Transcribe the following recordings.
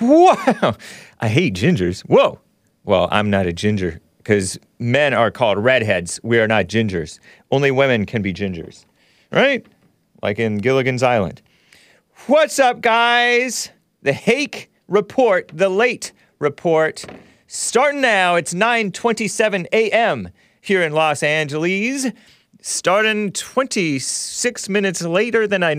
Wow. I hate gingers. Whoa. Well, I'm not a ginger because men are called redheads. We are not gingers. Only women can be gingers. Right? Like in Gilligan's Island. What's up, guys? The Hake Report, the late report. Starting now, it's 9:27 a.m. here in Los Angeles. Starting 26 minutes later than I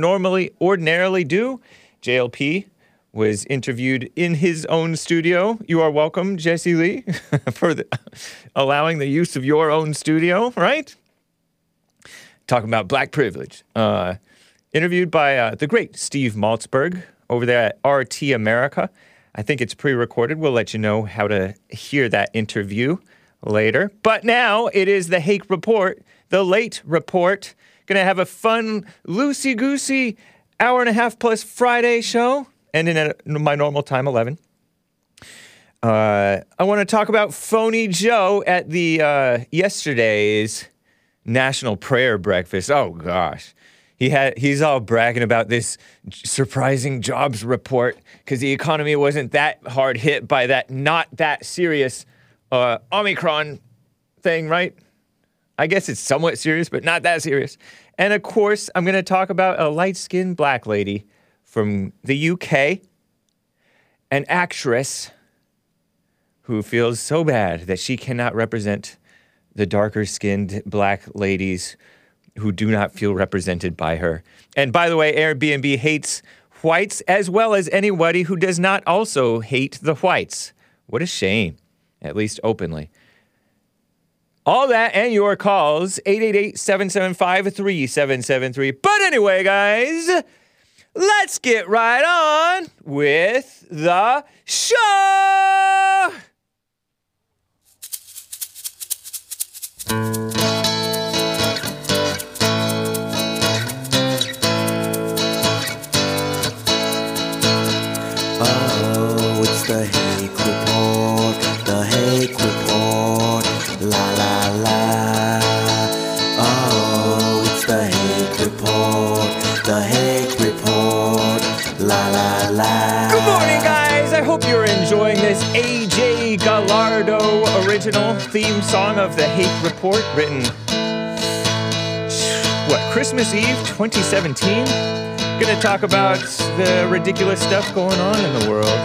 ordinarily do. JLP was interviewed in his own studio. You are welcome, Jesse Lee, for allowing the use of your own studio, right? Talking about black privilege. Interviewed by the great Steve Maltzberg over there at RT America. I think it's pre-recorded. We'll let you know how to hear that interview later. But now it is the Hake Report, the late report. Gonna have a fun, loosey-goosey hour and a half plus Friday show, ending at my normal time, 11. I want to talk about Phony Joe at the yesterday's National Prayer Breakfast. Oh gosh, he's all bragging about this surprising jobs report because the economy wasn't that hard hit by that not that serious Omicron thing, right? I guess it's somewhat serious, but not that serious. And of course, I'm going to talk about a light-skinned black lady from the UK, an actress who feels so bad that she cannot represent the darker-skinned black ladies who do not feel represented by her. And by the way, Airbnb hates whites as well as anybody who does not also hate the whites. What a shame, at least openly. All that and your calls, 888-775-3773. But anyway, guys, let's get right on with the show! Oh, it's the Hake Report, the Hake Report, la la. This A.J. Gallardo original theme song of the Hake Report, written, Christmas Eve 2017? Gonna talk about the ridiculous stuff going on in the world.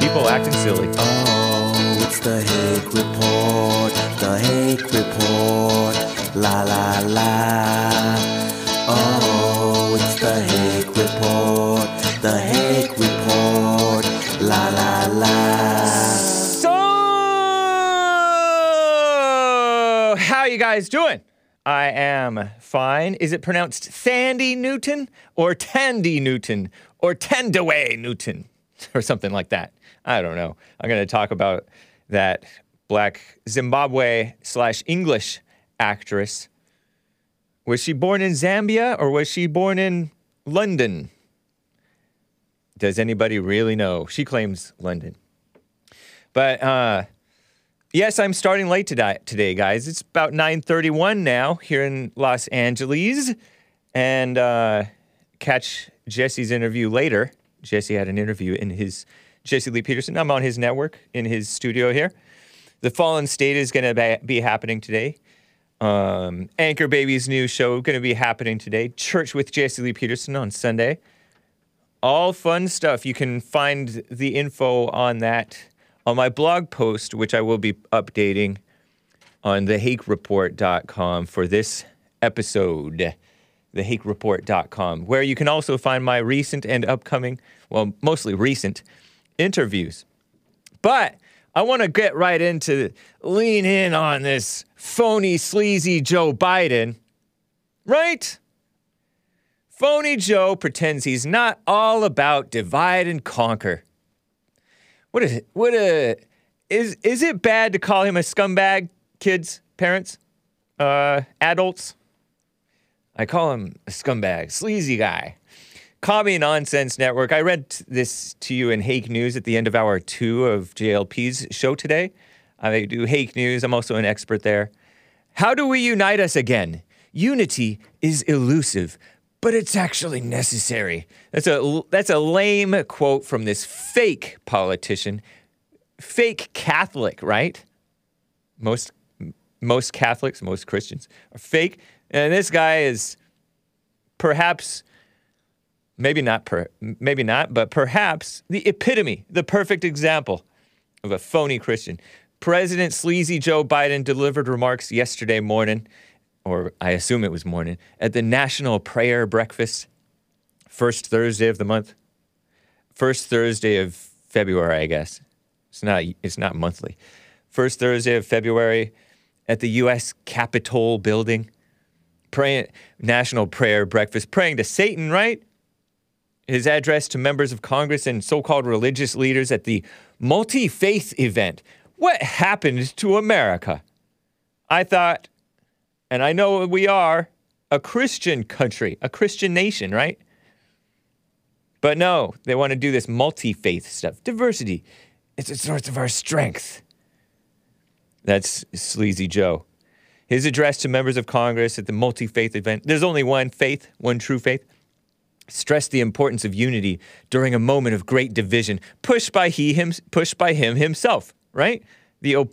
People acting silly. Oh, it's the Hake Report, the Hake Report, la la la. Oh, it's the Hake Report, the Hake Report, la la la. How you guys doing? I am fine. Is it pronounced Thandiwe Newton or Tandy Newton or Thandiwe Newton or something like that? I don't know. I'm going to talk about that black Zimbabwe/English actress. Was she born in Zambia or was she born in London? Does anybody really know? She claims London. But, yes, I'm starting late today, guys. It's about 9:31 now here in Los Angeles, and catch Jesse's interview later. Jesse had an interview in his Jesse Lee Peterson. I'm on his network in his studio here. The Fallen State is going to be happening today. Anchor Baby's new show going to be happening today. Church with Jesse Lee Peterson on Sunday. All fun stuff. You can find the info on that on my blog post, which I will be updating on thehakereport.com for this episode, thehakereport.com, where you can also find my recent and upcoming, well, mostly recent, interviews. But I want to get right into, lean in on this phony, sleazy Joe Biden, right? Phony Joe pretends he's not all about divide and conquer. What is it? Is it bad to call him a scumbag, kids, parents, adults? I call him a scumbag, sleazy guy. Commie Nonsense Network. I read this to you in Hake News at the end of hour 2 of JLP's show today. I do Hake News. I'm also an expert there. How do we unite us again? Unity is elusive, but it's actually necessary. That's a lame quote from this fake politician, fake Catholic, right? Most Catholics, most Christians are fake, and this guy is perhaps, perhaps the epitome, the perfect example of a phony Christian. President Sleazy Joe Biden delivered remarks yesterday morning, or I assume it was morning, at the National Prayer Breakfast, first Thursday of the month. First Thursday of February, I guess. It's not monthly. First Thursday of February at the U.S. Capitol building. National Prayer Breakfast, praying to Satan, right? His address to members of Congress and so-called religious leaders at the multi-faith event. What happened to America? I thought, and I know we are a Christian country, a Christian nation, right? But no, they want to do this multi-faith stuff. Diversity, it's a source of our strength. That's Sleazy Joe. His address to members of Congress at the multi-faith event. There's only one faith, one true faith. Stressed the importance of unity during a moment of great division, pushed by him himself, right? The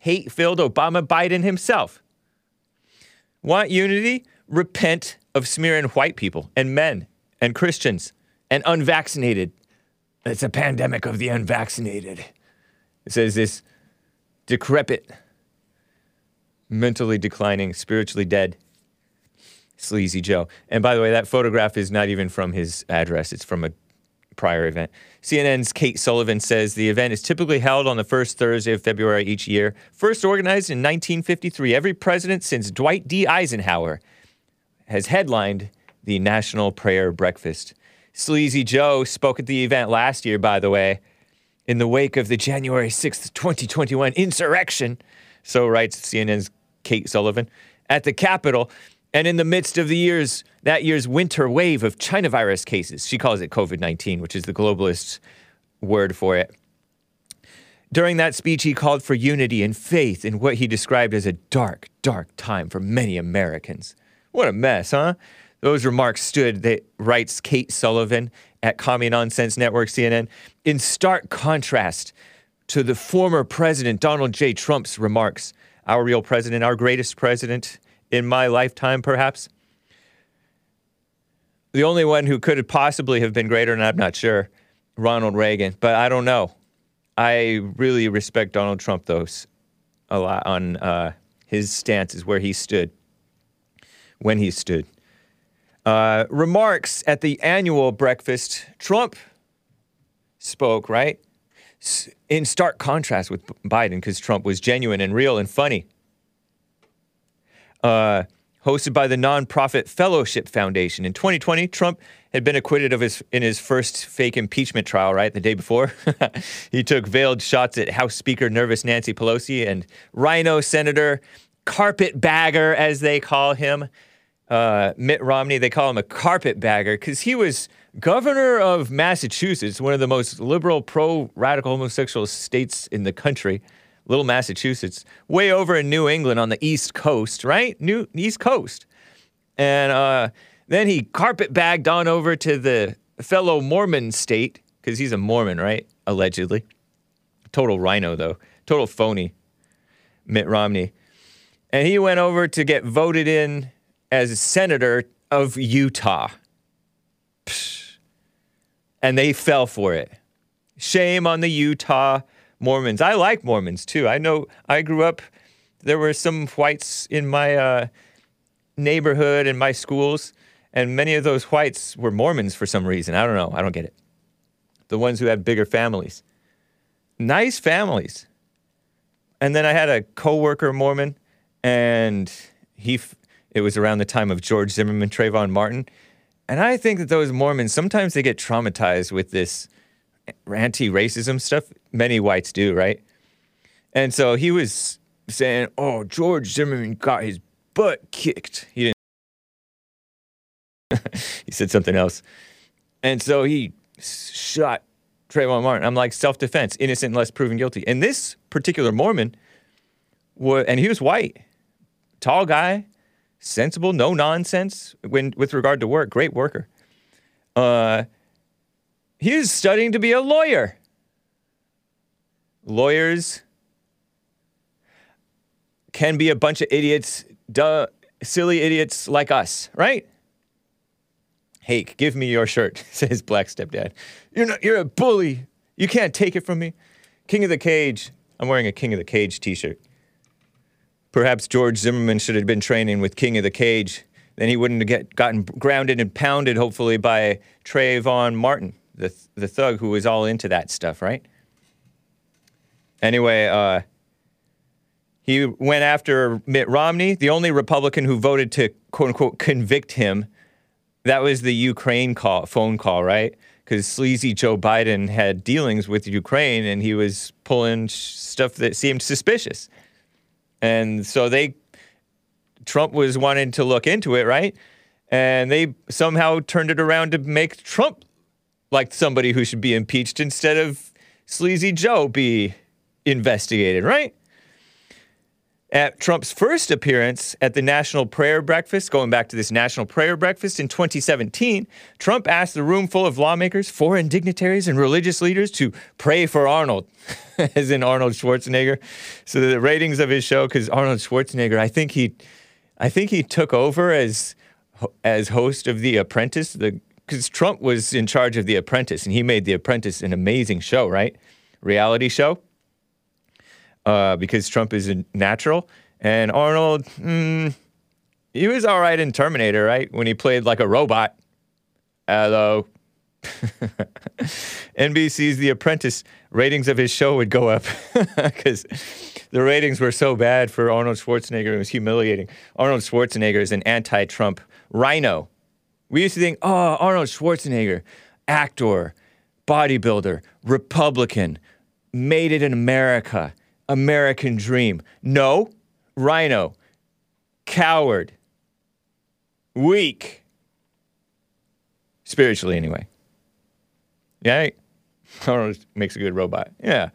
hate-filled Obama Biden himself. Want unity? Repent of smearing white people and men and Christians and unvaccinated. It's a pandemic of the unvaccinated. It says this decrepit, mentally declining, spiritually dead Sleazy Joe. And by the way, that photograph is not even from his address. It's from a prior event. CNN's Kate Sullivan says the event is typically held on the first Thursday of February each year. First organized in 1953, every president since Dwight D. Eisenhower has headlined the National Prayer Breakfast. Sleazy Joe spoke at the event last year, by the way, in the wake of the January 6th, 2021 insurrection, so writes CNN's Kate Sullivan, at the Capitol. And in the midst of that year's winter wave of China virus cases, she calls it COVID-19, which is the globalist word for it. During that speech, he called for unity and faith in what he described as a dark, dark time for many Americans. What a mess, huh? Those remarks stood, that writes Kate Sullivan at Commie Nonsense Network, CNN, in stark contrast to the former president, Donald J. Trump's remarks. Our real president, our greatest president in my lifetime, perhaps. The only one who could possibly have been greater, and I'm not sure, Ronald Reagan, but I don't know. I really respect Donald Trump, though, a lot on his stances, where he stood, when he stood. Remarks at the annual breakfast, Trump spoke, right? In stark contrast with Biden, because Trump was genuine and real and funny. Hosted by the nonprofit Fellowship Foundation. In 2020, Trump had been acquitted of his first fake impeachment trial, right? The day before. He took veiled shots at House Speaker Nervous Nancy Pelosi and Rhino Senator Carpetbagger, as they call him. Mitt Romney, they call him a carpetbagger because he was governor of Massachusetts, one of the most liberal, pro-radical homosexual states in the country. Little Massachusetts, way over in New England on the East Coast, right? East Coast. And then he carpetbagged on over to the fellow Mormon state, because he's a Mormon, right? Allegedly. Total rhino, though. Total phony, Mitt Romney. And he went over to get voted in as a senator of Utah. Psh. And they fell for it. Shame on the Utah Mormons. I like Mormons, too. I know I grew up, there were some whites in my neighborhood and my schools, and many of those whites were Mormons for some reason. I don't know. I don't get it. The ones who had bigger families. Nice families. And then I had a co-worker Mormon, and it was around the time of George Zimmerman, Trayvon Martin, and I think that those Mormons, sometimes they get traumatized with this anti-racism stuff. Many whites do, right? And so he was saying, oh, George Zimmerman got his butt kicked. He didn't. He said something else. And so he shot Trayvon Martin. I'm like, self-defense, innocent unless proven guilty. And this particular Mormon, and he was white, tall guy, sensible, no nonsense with regard to work, great worker. He was studying to be a lawyer. Lawyers can be a bunch of idiots, silly idiots like us, right? Hake, give me your shirt, says Black Stepdad. You're a bully. You can't take it from me. King of the Cage. I'm wearing a King of the Cage t-shirt. Perhaps George Zimmerman should have been training with King of the Cage. Then he wouldn't have gotten grounded and pounded, hopefully, by Trayvon Martin, the thug who was all into that stuff, right? Anyway, he went after Mitt Romney, the only Republican who voted to, quote-unquote, convict him. That was the Ukraine phone call, right? Because sleazy Joe Biden had dealings with Ukraine, and he was pulling stuff that seemed suspicious. And so Trump was wanting to look into it, right? And they somehow turned it around to make Trump like somebody who should be impeached instead of sleazy Joe be investigated, right? At Trump's first appearance at the National Prayer Breakfast, going back to this National Prayer Breakfast in 2017, Trump asked the room full of lawmakers, foreign dignitaries, and religious leaders to pray for Arnold, as in Arnold Schwarzenegger. So the ratings of his show, because Arnold Schwarzenegger, I think he took over as host of The Apprentice, because Trump was in charge of The Apprentice, and he made The Apprentice an amazing show, right? Reality show. Because Trump is a natural, and Arnold, he was all right in Terminator, right? When he played like a robot. Hello. NBC's The Apprentice, ratings of his show would go up because the ratings were so bad for Arnold Schwarzenegger. It was humiliating. Arnold Schwarzenegger is an anti-Trump rhino. We used to think, oh, Arnold Schwarzenegger, actor, bodybuilder, Republican, made it in America. American dream. No, rhino, coward, weak, spiritually anyway. Yeah, Arnold makes a good robot. Yeah.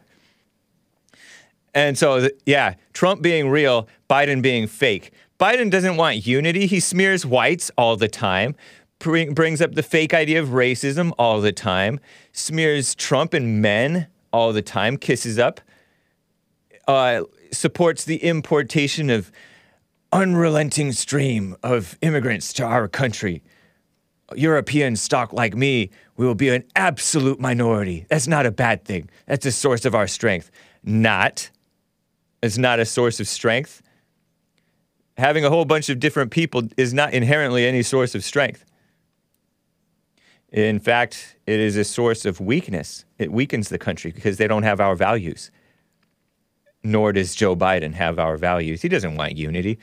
And so, yeah, Trump being real, Biden being fake. Biden doesn't want unity. He smears whites all the time, brings up the fake idea of racism all the time, smears Trump and men all the time, kisses up. Supports the importation of unrelenting stream of immigrants to our country. European stock like me, we will be an absolute minority. That's not a bad thing. That's a source of our strength. It's not a source of strength. Having a whole bunch of different people is not inherently any source of strength. In fact, it is a source of weakness. It weakens the country because they don't have our values. Nor does Joe Biden have our values. He doesn't want unity.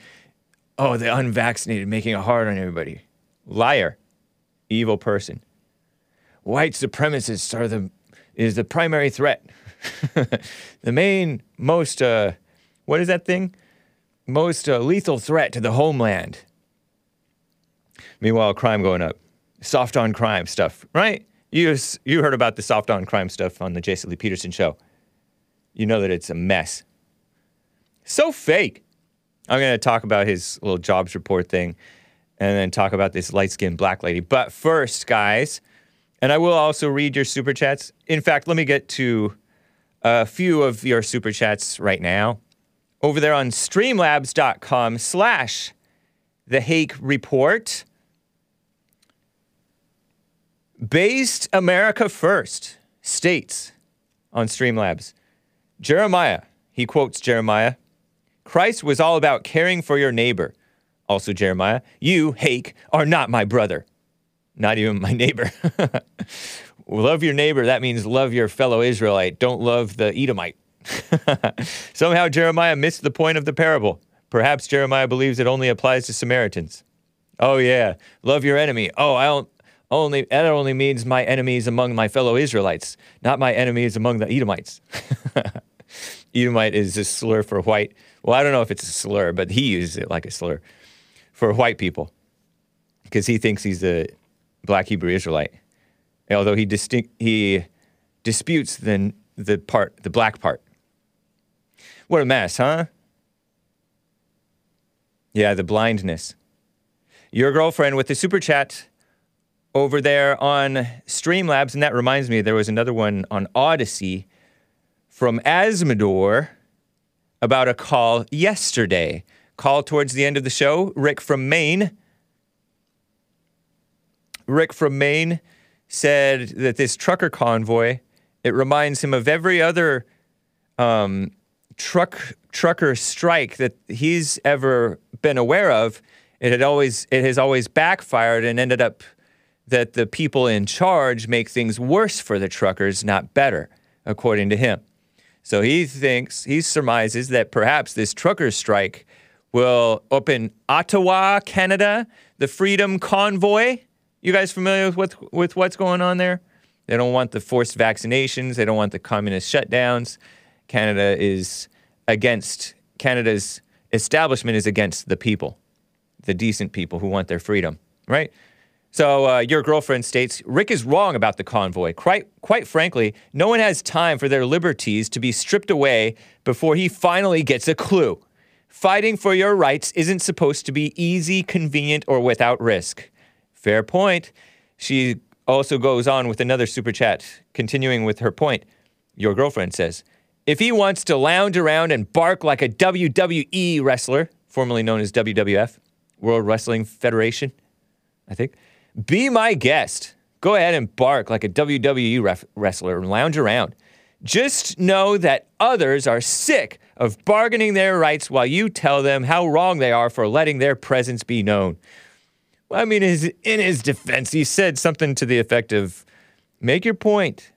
Oh, the unvaccinated making it hard on everybody. Liar. Evil person. White supremacists are the primary threat. The main, most, what is that thing? Most lethal threat to the homeland. Meanwhile, crime going up. Soft on crime stuff, right? You heard about the soft on crime stuff on the Jesse Lee Peterson show. You know that it's a mess. So fake. I'm going to talk about his little jobs report thing and then talk about this light-skinned black lady. But first, guys, and I will also read your super chats. In fact, let me get to a few of your super chats right now. Over there on streamlabs.com/The Hake Report. Based America First states on Streamlabs. Jeremiah, he quotes Jeremiah, Christ was all about caring for your neighbor. Also Jeremiah, you, Hake, are not my brother. Not even my neighbor. Love your neighbor, that means love your fellow Israelite. Don't love the Edomite. Somehow Jeremiah missed the point of the parable. Perhaps Jeremiah believes it only applies to Samaritans. Oh yeah, love your enemy. Oh, that only means my enemies among my fellow Israelites, not my enemies among the Edomites. Edomite is a slur for white. Well, I don't know if it's a slur, but he uses it like a slur for white people because he thinks he's a black Hebrew Israelite, although he disputes the black part. What a mess, huh? Yeah, the blindness. your girlfriend with the super chat over there on Streamlabs. And that reminds me, there was another one on Odyssey from Asmodor about a call yesterday. Call towards the end of the show. Rick from Maine. Rick from Maine said that this trucker convoy, it reminds him of every other trucker strike that he's ever been aware of. It has always backfired and ended up that the people in charge make things worse for the truckers, not better, according to him. So he surmises that perhaps this trucker strike will open Ottawa, Canada, the Freedom Convoy. You guys familiar with what's going on there? They don't want the forced vaccinations. They don't want the communist shutdowns. Canada's establishment is against the people, the decent people who want their freedom, right? So your girlfriend states, Rick is wrong about the convoy. Quite frankly, no one has time for their liberties to be stripped away before he finally gets a clue. Fighting for your rights isn't supposed to be easy, convenient, or without risk. Fair point. She also goes on with another super chat, continuing with her point. Your girlfriend says, if he wants to lounge around and bark like a WWE wrestler, formerly known as WWF, World Wrestling Federation, I think, be my guest. Go ahead and bark like a WWE wrestler and lounge around. Just know that others are sick of bargaining their rights while you tell them how wrong they are for letting their presence be known. Well, I mean, in his defense, he said something to the effect of, make your point,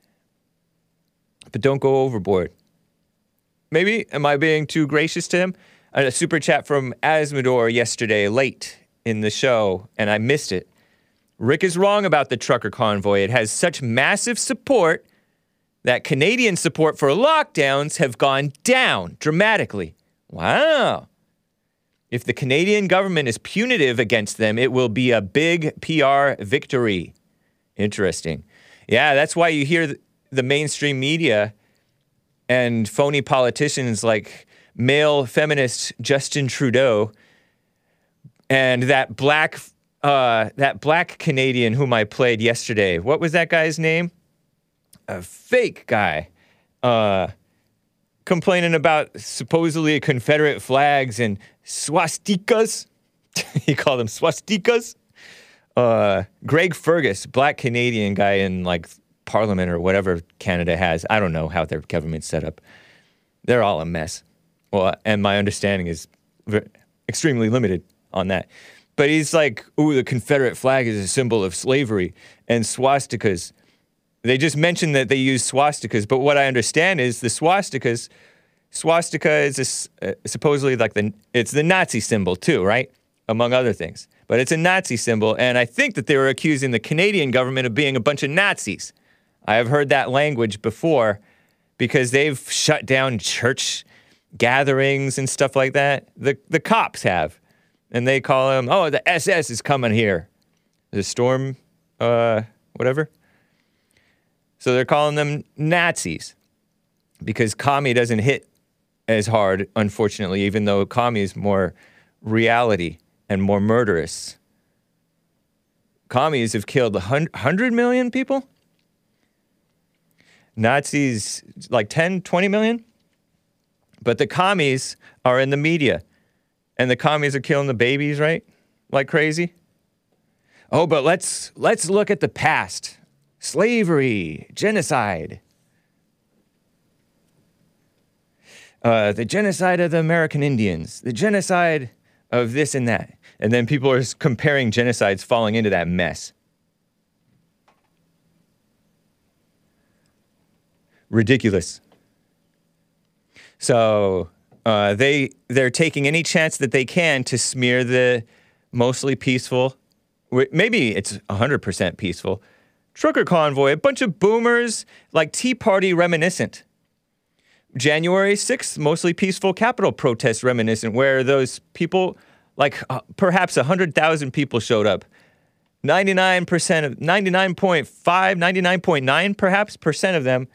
but don't go overboard. Maybe, am I being too gracious to him? A super chat from Asmodor yesterday, late in the show, and I missed it. Rick is wrong about the trucker convoy. It has such massive support that Canadian support for lockdowns have gone down dramatically. Wow. If the Canadian government is punitive against them, it will be a big PR victory. Interesting. Yeah, that's why you hear the mainstream media and phony politicians like male feminist Justin Trudeau and that black Canadian whom I played yesterday. What was that guy's name? A fake guy. Complaining about supposedly Confederate flags and swastikas. He called them swastikas. Greg Fergus, black Canadian guy in like Parliament or whatever Canada has. I don't know how their government's set up. They're all a mess. Well, and my understanding is extremely limited on that. But he's like, ooh, the Confederate flag is a symbol of slavery and swastikas. They just mentioned that they use swastikas, but what I understand is the swastikas, swastika is supposedly like it's the Nazi symbol too, right? Among other things. But it's a Nazi symbol, and I think that they were accusing the Canadian government of being a bunch of Nazis. I have heard that language before because they've shut down church gatherings and stuff like that. The cops have, and they call them, oh, the SS is coming here. The storm, whatever. So they're calling them Nazis because commie doesn't hit as hard, unfortunately, even though commie is more reality and more murderous. Commies have killed 100 million people? Nazis, like 10, 20 million? But the commies are in the media, and the commies are killing the babies, right? Like crazy? Oh, but let's look at the past. Slavery, genocide. The genocide of the American Indians. The genocide of this and that. And then people are comparing genocides, falling into that mess. Ridiculous. So, they're taking any chance that they can to smear the mostly peaceful, maybe it's 100% peaceful, trucker convoy, a bunch of boomers, like Tea Party reminiscent. January 6th, mostly peaceful Capitol protest reminiscent, where those people, like perhaps 100,000 people showed up. 99.9% of them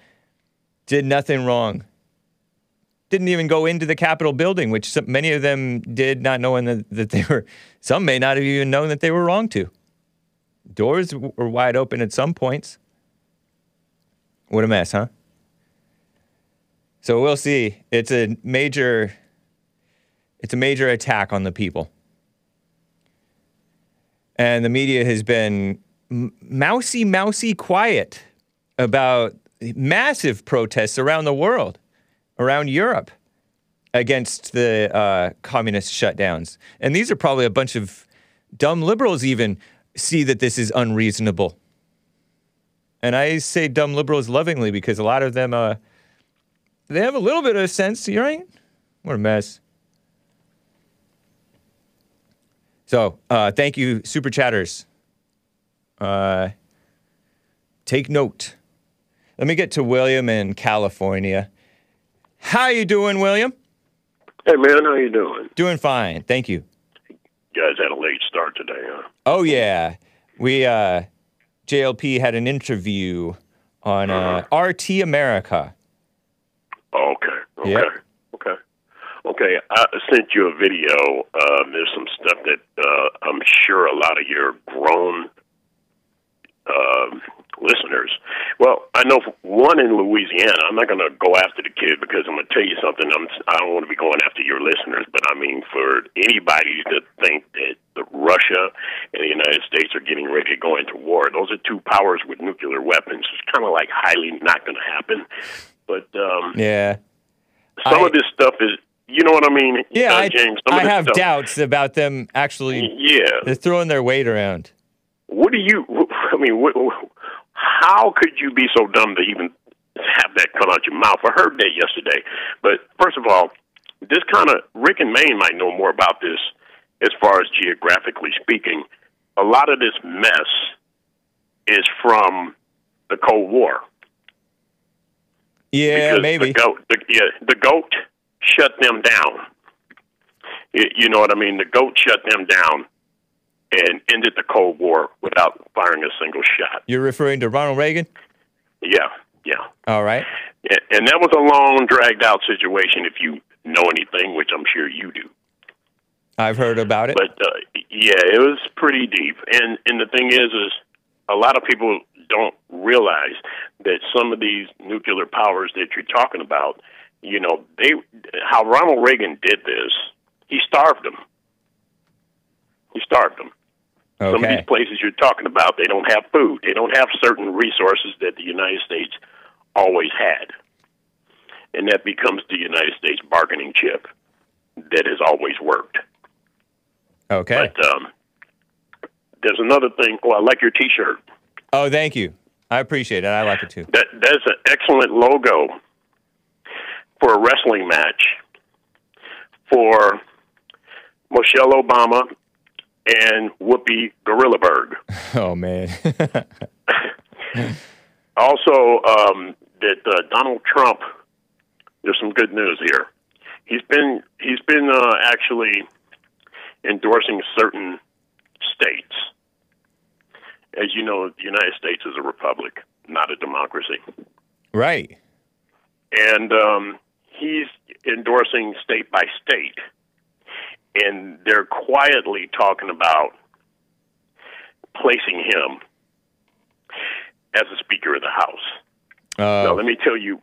did nothing wrong. didn't even go into the Capitol building, which many of them did, not knowing that they were, some may not have even known that they were wrong to. Doors were wide open at some points. What a mess, huh? So we'll see. It's a major attack on the people. And the media has been mousy quiet about massive protests around the world, around Europe, against the communist shutdowns. And these are probably a bunch of dumb liberals even see that this is unreasonable. And I say dumb liberals lovingly because a lot of them, they have a little bit of sense, right? What a mess. So, thank you, Super Chatters. Take note. Let me get to William in California. How you doing, William? Hey, man, how you doing? Doing fine, thank you. You guys had a late start today, huh? Oh, yeah. We, JLP had an interview on RT America. Okay. Yep. Okay, I sent you a video. There's some stuff that I'm sure a lot of your grown listeners. Well, I know one in Louisiana. I'm not going to go after the kid because I'm going to tell you something. I don't want to be going after your listeners, but I mean for anybody to think that Russia and the United States are getting ready to go into war, those are two powers with nuclear weapons. It's kind of like highly not going to happen. But yeah, some of this stuff is. You know what I mean? Yeah, James, I have doubts about them actually. Yeah, they're throwing their weight around. What do you? I mean, how could you be so dumb to even have that come out your mouth? I heard that yesterday. But first of all, this kind of Rick and Maine might know more about this as far as geographically speaking. A lot of this mess is from the Cold War. Yeah, because maybe the goat. Shut them down. You know what I mean? The GOAT shut them down and ended the Cold War without firing a single shot. You're referring to Ronald Reagan? Yeah. All right. And that was a long, dragged-out situation, if you know anything, which I'm sure you do. I've heard about it. But, yeah, it was pretty deep. And the thing is a lot of people don't realize that some of these nuclear powers that you're talking about, you know, how Ronald Reagan did this, he starved them. Okay. Some of these places you're talking about, they don't have food. They don't have certain resources that the United States always had. And that becomes the United States bargaining chip that has always worked. Okay. But there's another thing. Oh, I like your T-shirt. Oh, thank you. I appreciate it. I like it, too. That's an excellent logo. For a wrestling match for Michelle Obama and Whoopi Gorillaberg. Oh, man. Also, Donald Trump, there's some good news here. He's been actually endorsing certain states. As you know, the United States is a republic, not a democracy. Right. And he's endorsing state by state, and they're quietly talking about placing him as the Speaker of the House. Now, let me tell you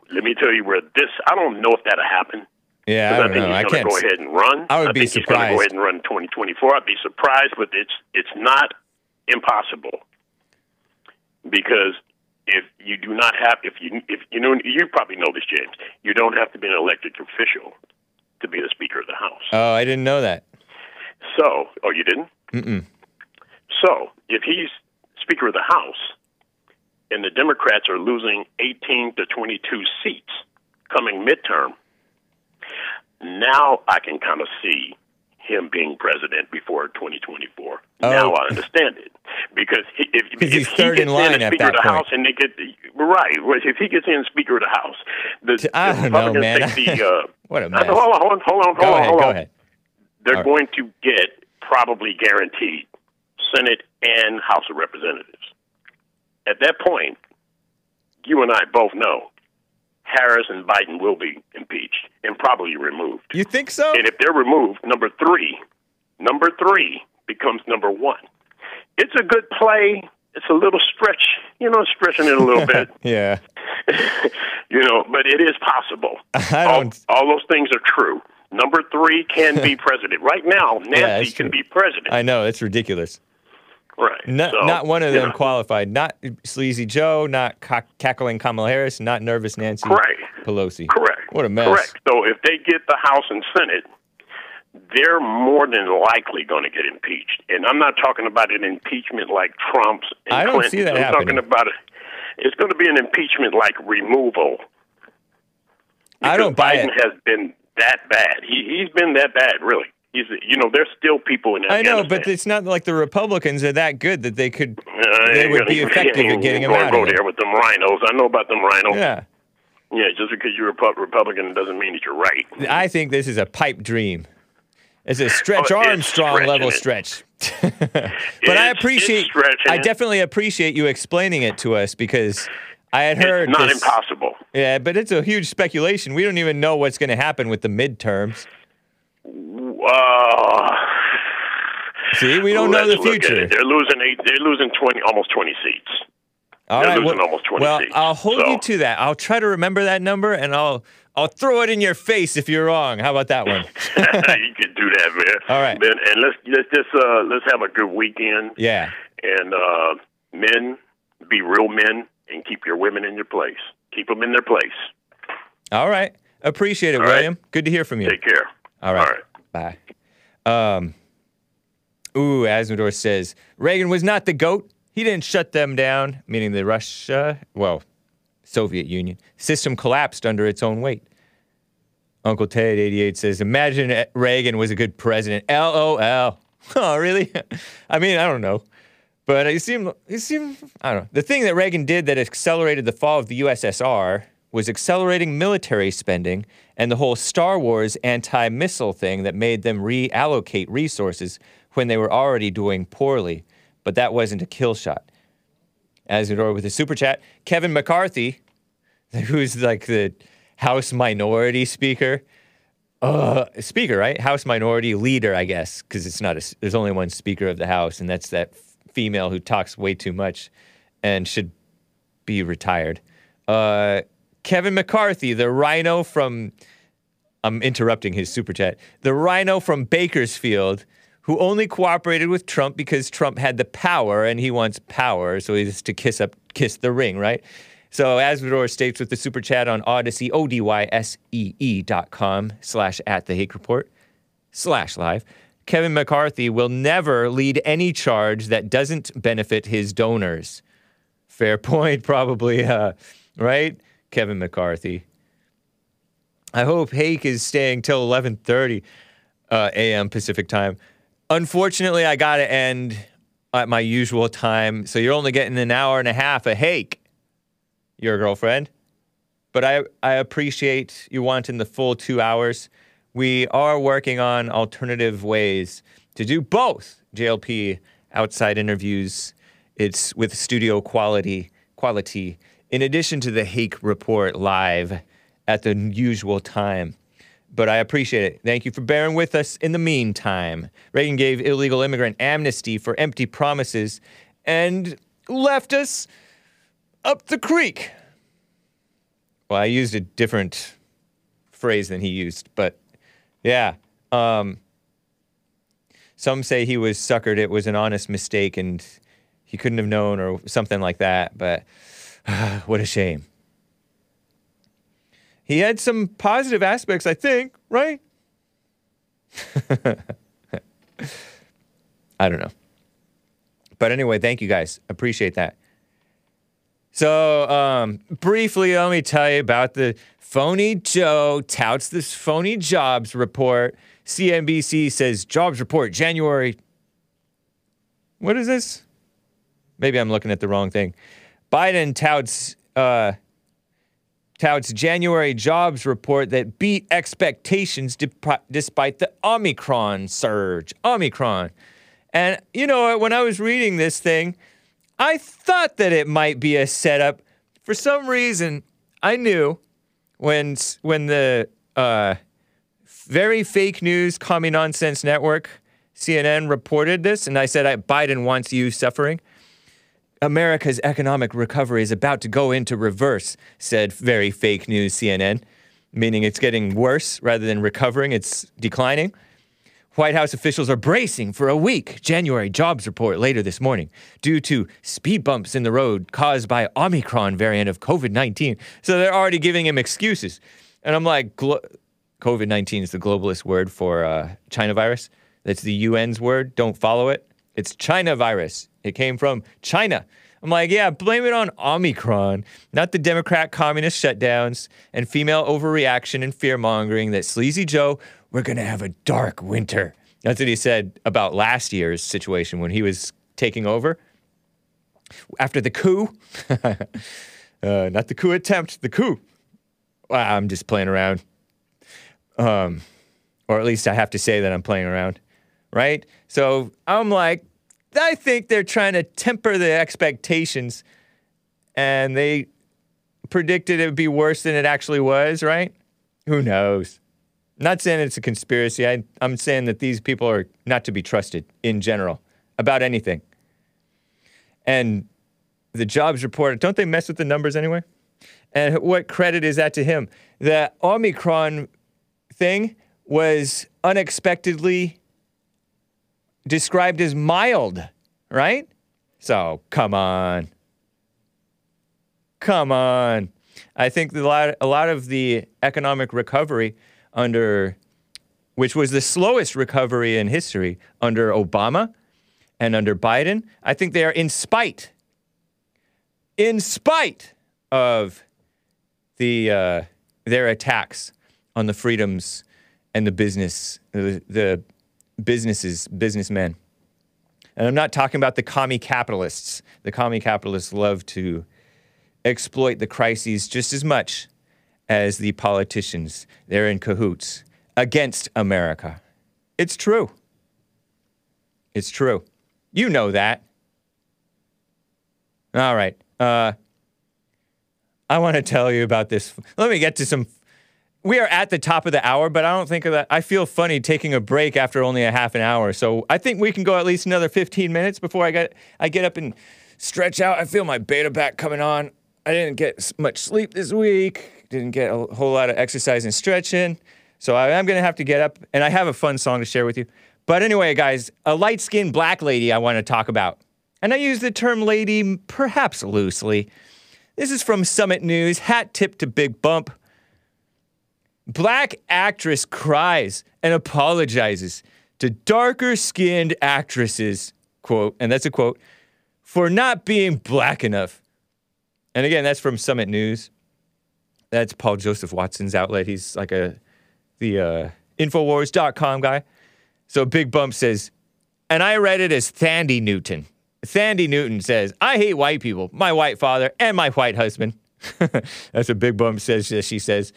where this. I don't know if that'll happen. Yeah, I think he's going to go ahead and run. I think he's going to go ahead and run in 2024. I'd be surprised, but it's not impossible because. If you do not have, if you know, you probably know this, James. You don't have to be an elected official to be the Speaker of the House. Oh, I didn't know that. So, oh, you didn't? Mm-mm. So, if he's Speaker of the House, and the Democrats are losing 18 to 22 seats coming midterm, now I can kind of see him being president before 2024. Oh. Now I understand it because if he gets in as Speaker of the House and they get right, if he gets in Speaker of the House, the Republicans take the what a mess. Hold on. They're going to get probably guaranteed Senate and House of Representatives. At that point, you and I both know Harris and Biden will be impeached and probably removed. You think so? And if they're removed, number three becomes number one. It's a good play. It's a little stretch, stretching it a little bit. Yeah. But it is possible. All those things are true. Number three can be president. Right now, Nancy can be president. I know. It's ridiculous. Right. Not one of them qualified. Not Sleazy Joe, not cackling Kamala Harris, not nervous Nancy Pelosi. Correct. What a mess. Correct. So if they get the House and Senate, they're more than likely going to get impeached. And I'm not talking about an impeachment like Trump's and I don't Clinton's. See that happening. I'm talking about it's going to be an impeachment like removal. I don't buy it. Biden has been that bad. He's been that bad, really. He's, there's still people in Afghanistan. I know, but it's not like the Republicans are that good that they could. They would be effective at getting them out. Go there with them rhinos. I know about them rhinos. Yeah. Yeah, just because you're a Republican doesn't mean that you're right. I think this is a pipe dream. It's a Stretch Armstrong level stretch. But I definitely appreciate you explaining it to us because I had heard it's not impossible. Yeah, but it's a huge speculation. We don't even know what's going to happen with the midterms. See, we don't know the future. They're losing almost 20 seats. All right, almost 20 seats. Well, I'll hold you to that. I'll try to remember that number, and I'll throw it in your face if you're wrong. How about that one? You can do that, man. All right, man, and let's just let's have a good weekend. Yeah, and men, be real men, and keep your women in your place. Keep them in their place. All right, appreciate it, William. Good to hear from you. Take care. All right. All right. Bye. Asmodor says, Reagan was not the GOAT. He didn't shut them down, meaning the Soviet Union system collapsed under its own weight. Uncle Ted 88 says, imagine Reagan was a good president. LOL. Oh, really? I mean, I don't know. But he seemed, I don't know. The thing that Reagan did that accelerated the fall of the USSR was accelerating military spending and the whole Star Wars anti-missile thing that made them reallocate resources when they were already doing poorly. But that wasn't a kill shot. As we with a super chat, Kevin McCarthy, who's like the House Minority Speaker, right? House Minority Leader, I guess, because it's not there's only one Speaker of the House, and that's that female who talks way too much and should be retired. Kevin McCarthy, the rhino from, I'm interrupting his super chat, the rhino from Bakersfield, who only cooperated with Trump because Trump had the power, and he wants power, so he's to kiss the ring, right? So Asmodor states with the super chat on Odyssey, odyssee.com/@thehakereport/live, Kevin McCarthy will never lead any charge that doesn't benefit his donors. Fair point, probably, right? Kevin McCarthy. I hope Hake is staying till 11:30 a.m. Pacific time. Unfortunately, I gotta end at my usual time, so you're only getting an hour and a half of Hake, your girlfriend. But I appreciate you wanting the full 2 hours. We are working on alternative ways to do both JLP outside interviews. It's with studio quality, in addition to the Hake Report live at the usual time. But I appreciate it. Thank you for bearing with us in the meantime. Reagan gave illegal immigrant amnesty for empty promises and left us up the creek. Well, I used a different phrase than he used, but yeah. Some say he was suckered. It was an honest mistake and he couldn't have known or something like that, but what a shame. He had some positive aspects, I think, right? I don't know. But anyway, thank you guys. Appreciate that. So, briefly, let me tell you about the phony Joe touts this phony jobs report. CNBC says jobs report January. What is this? Maybe I'm looking at the wrong thing. Biden touts January jobs report that beat expectations despite the Omicron surge. Omicron. And, when I was reading this thing, I thought that it might be a setup. For some reason, I knew when the very fake news, commie nonsense network, CNN, reported this, and I said, Biden wants you suffering. America's economic recovery is about to go into reverse, said very fake news CNN, meaning it's getting worse rather than recovering, it's declining. White House officials are bracing for a weak January jobs report later this morning due to speed bumps in the road caused by Omicron variant of COVID-19. So they're already giving him excuses. And I'm like, COVID-19 is the globalist word for China virus. That's the UN's word. Don't follow it. It's China virus. It came from China. I'm like, yeah, blame it on Omicron, not the Democrat communist shutdowns and female overreaction and fear-mongering that sleazy Joe, we're going to have a dark winter. That's what he said about last year's situation when he was taking over after the coup. Not the coup attempt, the coup. Wow, I'm just playing around. Or at least I have to say that I'm playing around, right? So I'm like, I think they're trying to temper the expectations, and they predicted it would be worse than it actually was, right? Who knows? Not saying it's a conspiracy. I'm saying that these people are not to be trusted in general about anything. And the jobs report, don't they mess with the numbers anyway? And what credit is that to him? The Omicron thing was unexpectedly described as mild, right? So, come on. Come on. I think a lot of the economic recovery which was the slowest recovery in history under Obama and under Biden. I think they are in spite of their attacks on the freedoms and the business, the businessmen. And I'm not talking about the commie capitalists. The commie capitalists love to exploit the crises just as much as the politicians. They're in cahoots against America. It's true. It's true. You know that. All right. I want to tell you about this. Let me get to some... We are at the top of the hour, but I don't think of that. I feel funny taking a break after only a half an hour, so I think we can go at least another 15 minutes before I get up and stretch out. I feel my beta back coming on. I didn't get much sleep this week. Didn't get a whole lot of exercise and stretching, so I'm going to have to get up, and I have a fun song to share with you. But anyway, guys, a light-skinned black lady I want to talk about. And I use the term lady perhaps loosely. This is from Summit News, hat tip to Big Bump. Black actress cries and apologizes to darker-skinned actresses, quote, and that's a quote, for not being black enough. And again, that's from Summit News. That's Paul Joseph Watson's outlet. He's like the Infowars.com guy. So Big Bump says, and I read it as Thandiwe Newton. Thandiwe Newton says, I hate white people, my white father, and my white husband. That's what Big Bump says. She says,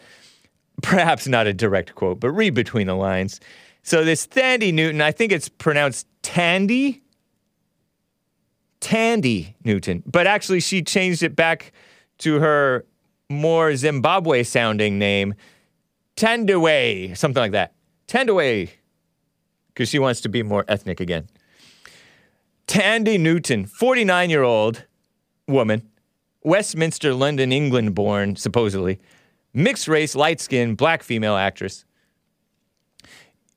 perhaps not a direct quote, but read between the lines. So this Thandiwe Newton, I think it's pronounced Tandy? Thandiwe Newton. But actually, she changed it back to her more Zimbabwe-sounding name, Thandiwe, something like that. Thandiwe, because she wants to be more ethnic again. Thandiwe Newton, 49-year-old woman, Westminster, London, England-born, supposedly, mixed-race, light-skinned, black female actress.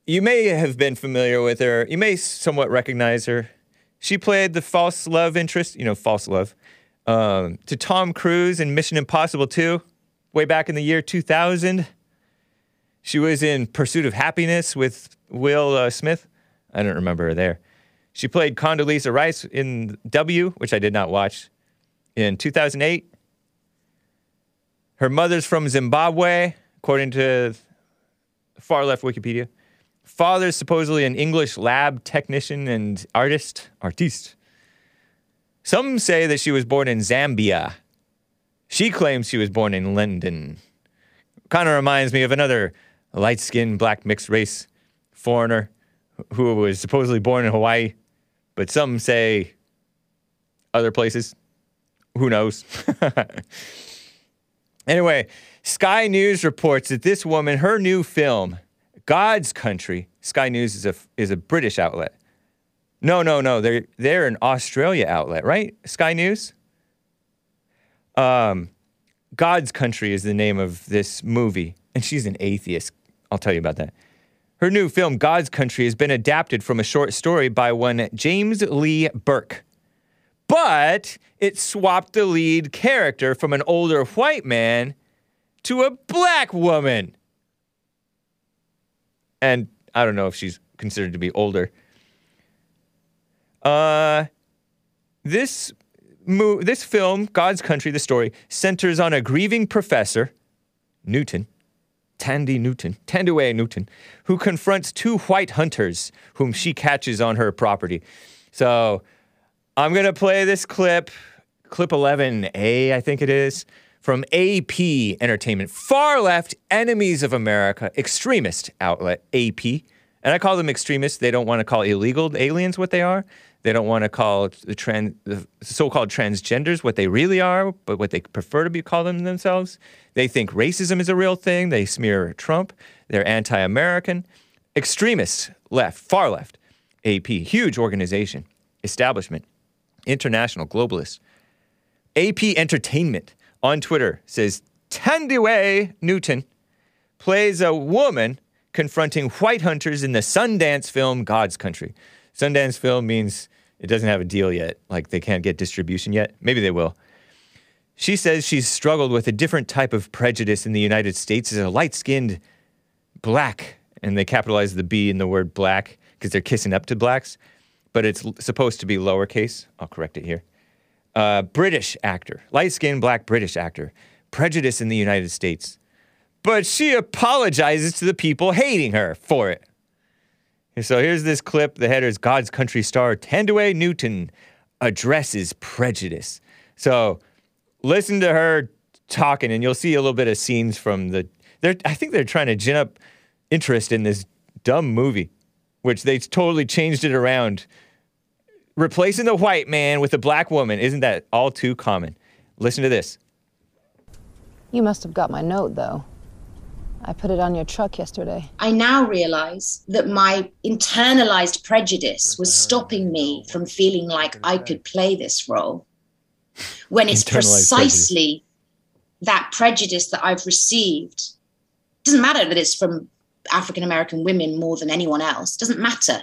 You may have been familiar with her. You may somewhat recognize her. She played the false love interest, false love, to Tom Cruise in Mission Impossible 2, way back in the year 2000. She was in Pursuit of Happiness with Will Smith. I don't remember her there. She played Condoleezza Rice in W, which I did not watch, in 2008. Her mother's from Zimbabwe, according to far-left Wikipedia. Father's supposedly an English lab technician and artiste. Some say that she was born in Zambia. She claims she was born in London. Kind of reminds me of another light-skinned, black, mixed-race foreigner who was supposedly born in Hawaii, but some say other places. Who knows? Anyway, Sky News reports that this woman, her new film, God's Country, Sky News is a British outlet. No, they're an Australia outlet, right? Sky News? God's Country is the name of this movie, and she's an atheist. I'll tell you about that. Her new film, God's Country, has been adapted from a short story by one James Lee Burke. But it swapped the lead character from an older white man to a black woman. And I don't know if she's considered to be older. This film, God's Country, the story, centers on a grieving professor, Thandiwe Newton, who confronts two white hunters whom she catches on her property. So, I'm gonna play this clip 11A, I think it is, from AP Entertainment, far left, enemies of America, extremist outlet, AP. And I call them extremists. They don't want to call illegal aliens what they are. They don't want to call the so-called transgenders what they really are, but what they prefer to be called them themselves. They think racism is a real thing. They smear Trump. They're anti-American. Extremists, left, far left, AP, huge organization, establishment, international, globalist. AP Entertainment on Twitter says, Thandiwe Newton plays a woman confronting white hunters in the Sundance film God's Country. Sundance film means it doesn't have a deal yet. Like, they can't get distribution yet. Maybe they will. She says she's struggled with a different type of prejudice in the United States as a light-skinned black. And they capitalize the B in the word black because they're kissing up to blacks. But it's supposed to be lowercase. I'll correct it here. British actor. Light-skinned black British actor. Prejudice in the United States. But she apologizes to the people hating her for it. And so here's this clip. The header is God's Country star Thandiwe Newton addresses prejudice. So listen to her talking, and you'll see a little bit of scenes from the... I think they're trying to gin up interest in this dumb movie, which they totally changed it around. Replacing the white man with a black woman. Isn't that all too common? Listen to this. You must have got my note, though. I put it on your truck yesterday. I now realize that my internalized prejudice was stopping me from feeling like I could play this role, when it's precisely that prejudice that I've received. It doesn't matter that it's from African-American women more than anyone else. It doesn't matter.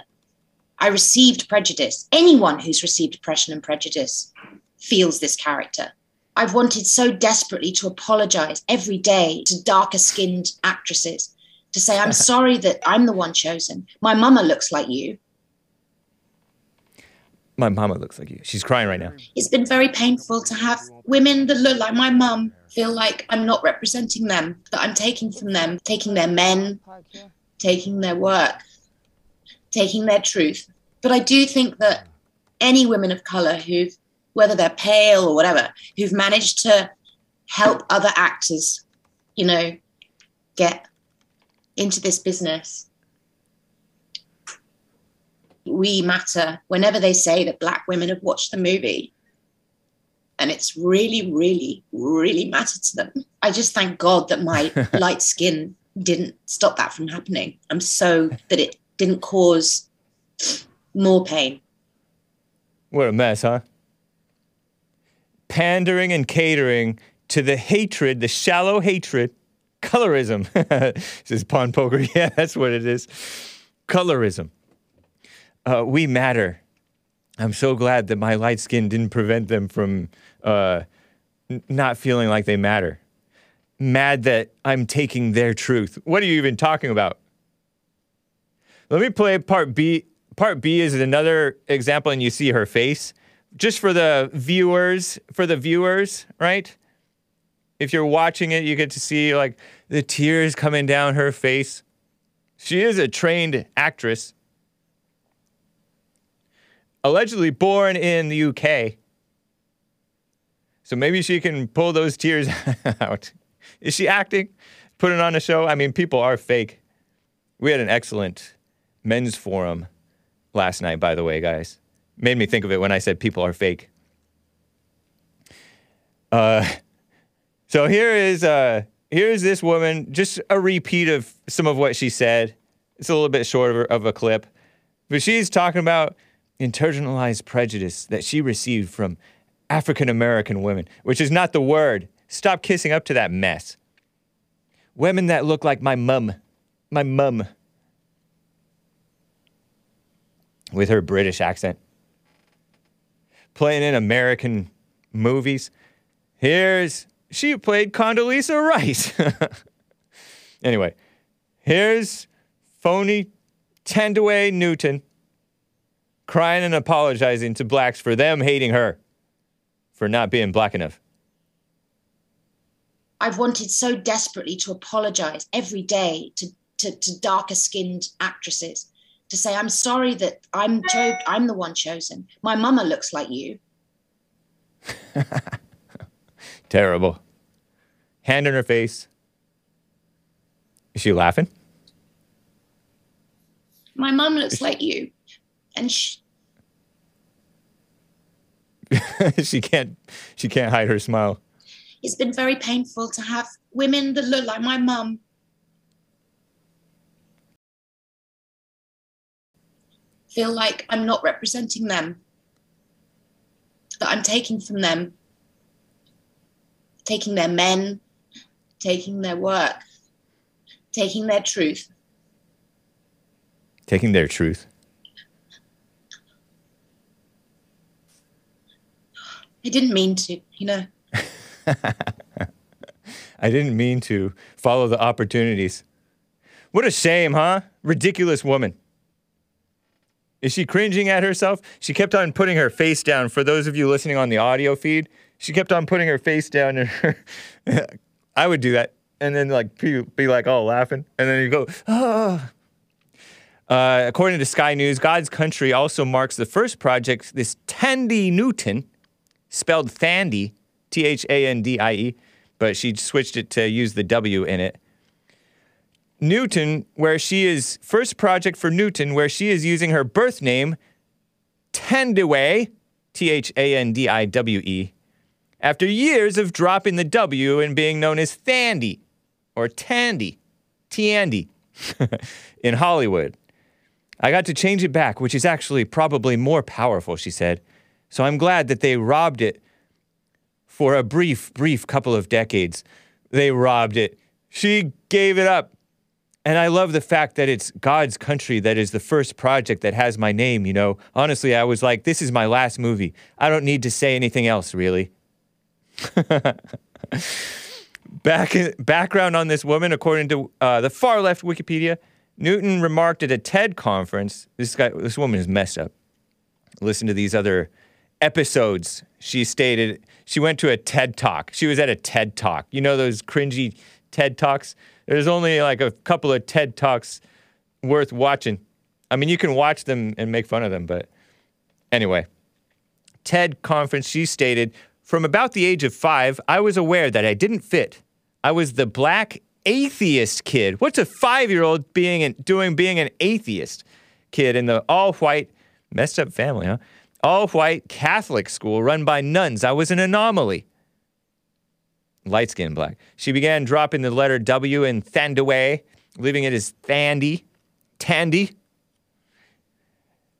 I received prejudice. Anyone who's received oppression and prejudice feels this character. I've wanted so desperately to apologize every day to darker-skinned actresses, to say, I'm sorry that I'm the one chosen. My mama looks like you. My mama looks like you. She's crying right now. It's been very painful to have women that look like my mum feel like I'm not representing them, that I'm taking from them, taking their men, taking their work, taking their truth. But I do think that any women of color who've, whether they're pale or whatever, who've managed to help other actors, you know, get into this business. We matter. Whenever they say that black women have watched the movie, and it's really, really, really mattered to them. I just thank God that my light skin didn't stop that from happening. I'm so that it didn't cause more pain. What a mess, huh? Pandering and catering to the hatred, the shallow hatred, colorism. This is pawn poker. Yeah, that's what it is. Colorism. We matter. I'm so glad that my light skin didn't prevent them from not feeling like they matter. Mad that I'm taking their truth. What are you even talking about? Let me play part B. Part B is another example, and you see her face. Just for the viewers, right? If you're watching it, you get to see, like, the tears coming down her face. She is a trained actress. Allegedly born in the UK. So maybe she can pull those tears out. Is she acting? Put it on a show? I mean, people are fake. We had an excellent men's forum last night, by the way, guys. Made me think of it when I said people are fake. So here is this woman, just a repeat of some of what she said. It's a little bit shorter of a clip, but she's talking about internalized prejudice that she received from African-American women, which is not the word. Stop kissing up to that mess. Women that look like my mum, with her British accent, playing in American movies. She played Condoleezza Rice. Anyway, here's phony Thandiwe Newton crying and apologizing to blacks for them hating her for not being black enough. I've wanted so desperately to apologize every day to darker-skinned actresses, to say, I'm sorry that I'm the one chosen. My mama looks like you. Terrible. Hand in her face. Is she laughing? My mum looks like you. And she... she can't hide her smile. It's been very painful to have women that look like my mum. Feel like I'm not representing them. That I'm taking from them. Taking their men, taking their work, taking their truth. Taking their truth. I didn't mean to, you know. I didn't mean to follow the opportunities. What a shame, huh? Ridiculous woman. Is she cringing at herself? She kept on putting her face down. For those of you listening on the audio feed, she kept on putting her face down, and I would do that, and then like be like all laughing, and then you go, ah. According to Sky News, God's Country also marks the first project this Thandiwe Newton, spelled Thandi, T-H-A-N-D-I-E, but she switched it to use the W in it. Newton, where she is using her birth name, Thandiwe, T-H-A-N-D-I-W-E. After years of dropping the W and being known as Thandi, or Tandy, Tandy, in Hollywood. I got to change it back, which is actually probably more powerful, she said. So I'm glad that they robbed it for a brief couple of decades. They robbed it. She gave it up. And I love the fact that it's God's Country that is the first project that has my name, you know. Honestly, I was like, this is my last movie. I don't need to say anything else, really. Background on this woman, according to the far-left Wikipedia, Newton remarked at a TED conference, this woman is messed up. Listen to these other episodes. She stated, she went to a TED Talk. She was at a TED Talk. You know those cringy TED Talks? There's only like a couple of TED Talks worth watching. I mean, you can watch them and make fun of them, but anyway. TED conference, she stated, from about the age of 5, I was aware that I didn't fit. I was the black atheist kid. What's a 5-year-old being an atheist kid in the all-white, messed up family, huh? All-white Catholic school run by nuns. I was an anomaly. Light-skinned black. She began dropping the letter W in Thandiwe, leaving it as Thandi, Tandy.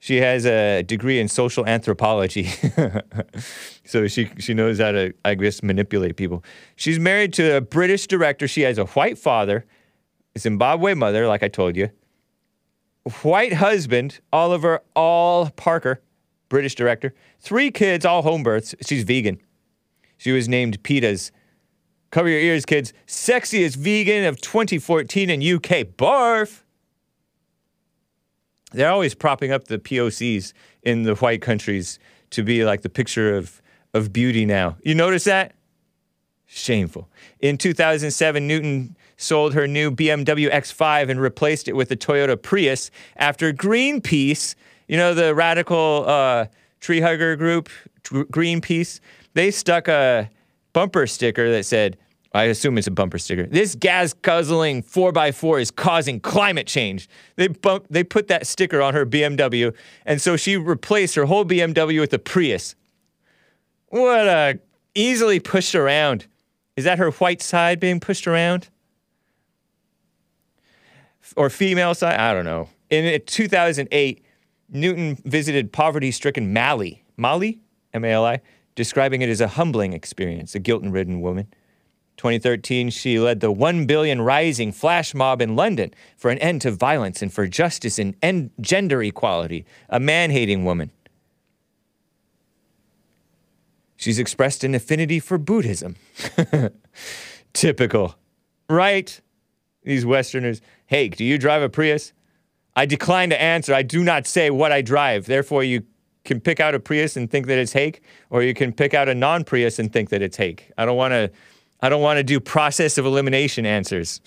She has a degree in social anthropology, so she knows how to, I guess, manipulate people. She's married to a British director. She has a white father, a Zimbabwe mother, like I told you, white husband, Oliver All Parker, British director, 3 kids, all home births. She's vegan. She was named PETA's, cover your ears, kids, sexiest vegan of 2014 in UK. Barf! They're always propping up the POCs in the white countries to be like the picture of beauty now. You notice that? Shameful. In 2007, Newton sold her new BMW X5 and replaced it with a Toyota Prius after Greenpeace, you know, the radical tree hugger group, Greenpeace, they stuck a bumper sticker that said, I assume it's a bumper sticker. This gas-guzzling 4x4 is causing climate change. They put that sticker on her BMW, and so she replaced her whole BMW with a Prius. What a easily pushed around. Is that her white side being pushed around? Or female side? I don't know. In 2008, Newton visited poverty-stricken Mali. Mali? M-A-L-I. Describing it as a humbling experience, a guilt-ridden woman. 2013, she led the 1 billion rising flash mob in London for an end to violence and for justice and gender equality. A man-hating woman. She's expressed an affinity for Buddhism. Typical. Right? These Westerners. Hey, do you drive a Prius? I decline to answer. I do not say what I drive. Therefore, you can pick out a Prius and think that it's Hake, or you can pick out a non-Prius and think that it's Hake. I don't want to do process of elimination answers.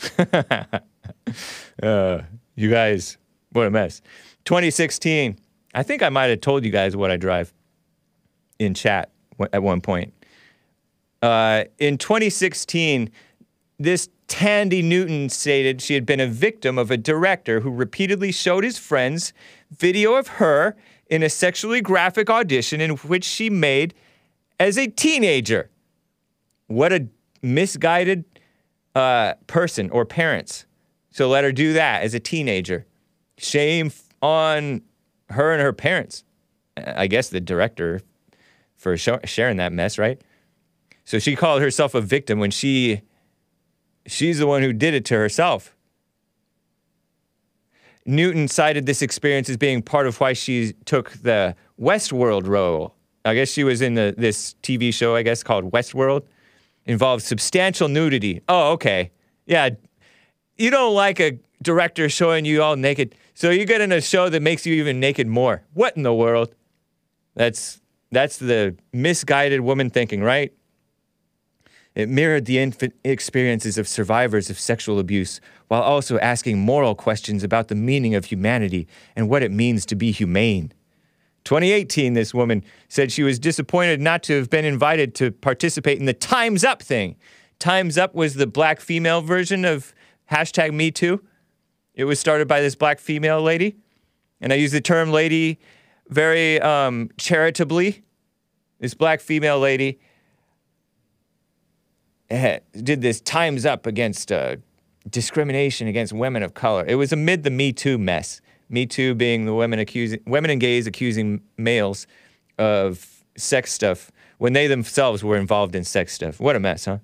You guys, what a mess. 2016. I think I might have told you guys what I drive in chat at one point. In 2016, this Thandiwe Newton stated she had been a victim of a director who repeatedly showed his friends video of her in a sexually graphic audition in which she made as a teenager. What a misguided person or parents. So let her do that as a teenager. Shame on her and her parents. I guess the director for sharing that mess, right? So she called herself a victim when she's the one who did it to herself. Newton cited this experience as being part of why she took the Westworld role. I guess she was in this TV show, I guess, called Westworld. Involved substantial nudity. Oh, okay. Yeah. You don't like a director showing you all naked, so you get in a show that makes you even naked more. What in the world? That's the misguided woman thinking, right? It mirrored the experiences of survivors of sexual abuse, while also asking moral questions about the meaning of humanity and what it means to be humane. 2018, this woman said she was disappointed not to have been invited to participate in the Time's Up thing. Time's Up was the black female version of #MeToo. It was started by this black female lady, and I use the term lady very charitably. This black female lady did this Time's Up against discrimination against women of color. It was amid the Me Too mess. Me Too being the women and gays accusing males of sex stuff when they themselves were involved in sex stuff. What a mess, huh?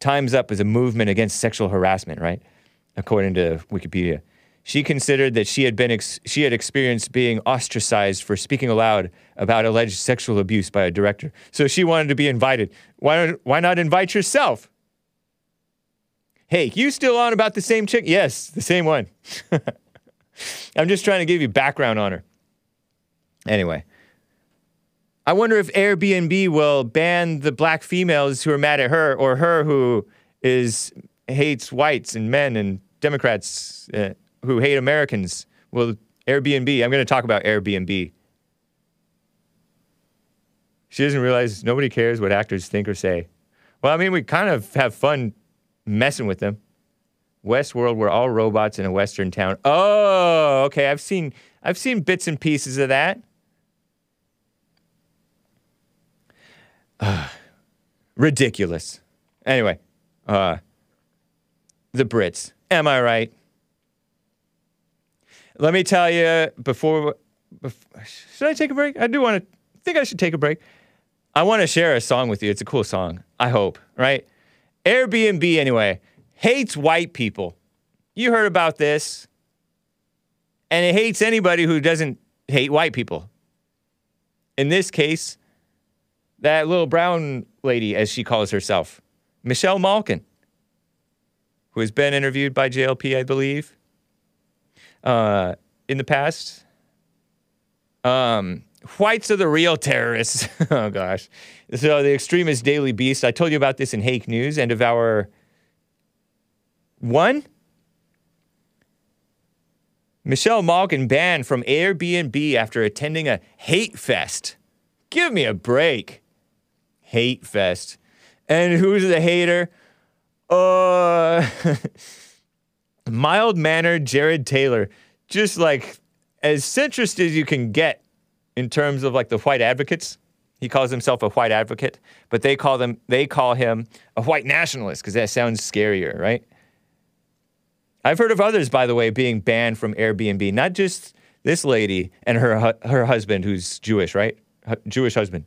Time's Up is a movement against sexual harassment, right? According to Wikipedia. She considered that she had experienced being ostracized for speaking aloud about alleged sexual abuse by a director. So she wanted to be invited. Why not invite yourself? Hey, you still on about the same chick? Yes, the same one. I'm just trying to give you background on her. Anyway. I wonder if Airbnb will ban the black females who are mad at her, or her who hates whites and men and Democrats who hate Americans. Well, Airbnb, I'm going to talk about Airbnb. She doesn't realize nobody cares what actors think or say. Well, I mean, we kind of have fun messing with them. Westworld, we're all robots in a Western town. Oh, okay, I've seen bits and pieces of that. Ridiculous. Anyway, the Brits. Am I right? Let me tell you, should I take a break? I think I should take a break. I want to share a song with you. It's a cool song. I hope, right? Airbnb, anyway, hates white people. You heard about this. And it hates anybody who doesn't hate white people. In this case, that little brown lady, as she calls herself, Michelle Malkin, who has been interviewed by JLP, I believe. In the past, whites are the real terrorists. Oh gosh. So the extremist Daily Beast, I told you about this in Hake News, end of hour one. Michelle Malkin banned from Airbnb after attending a hate fest. Give me a break. Hate fest. And who's the hater? Mild-mannered Jared Taylor, just like as centrist as you can get in terms of like the white advocates. He calls himself a white advocate, but they call him a white nationalist because that sounds scarier, right? I've heard of others, by the way, being banned from Airbnb, not just this lady and her husband who's Jewish, right? Jewish husband.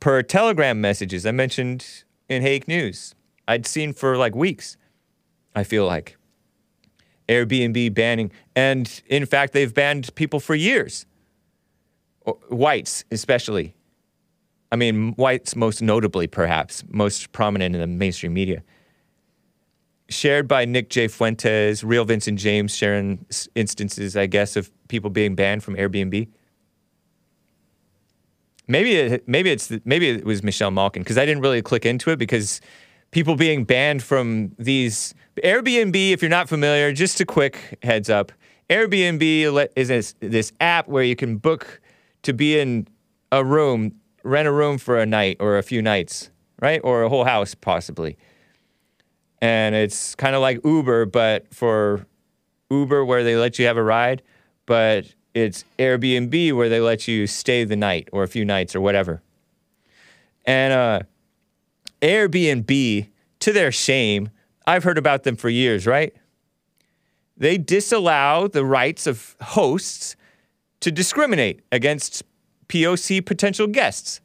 Per Telegram messages I mentioned in Hake News, I'd seen for like weeks, I feel like. Airbnb banning, and in fact, they've banned people for years. Whites, especially. I mean, whites most notably, perhaps, most prominent in the mainstream media. Shared by Nick J. Fuentes, Real Vincent James sharing instances, I guess, of people being banned from Airbnb. Maybe it was Michelle Malkin, because I didn't really click into it, because people being banned from these... Airbnb, if you're not familiar, just a quick heads up, Airbnb is this app where you can book to be in a room, rent a room for a night or a few nights, right? Or a whole house, possibly. And it's kind of like Uber, but for Uber where they let you have a ride, but it's Airbnb where they let you stay the night or a few nights or whatever. And Airbnb, to their shame, I've heard about them for years, right? They disallow the rights of hosts to discriminate against POC potential guests.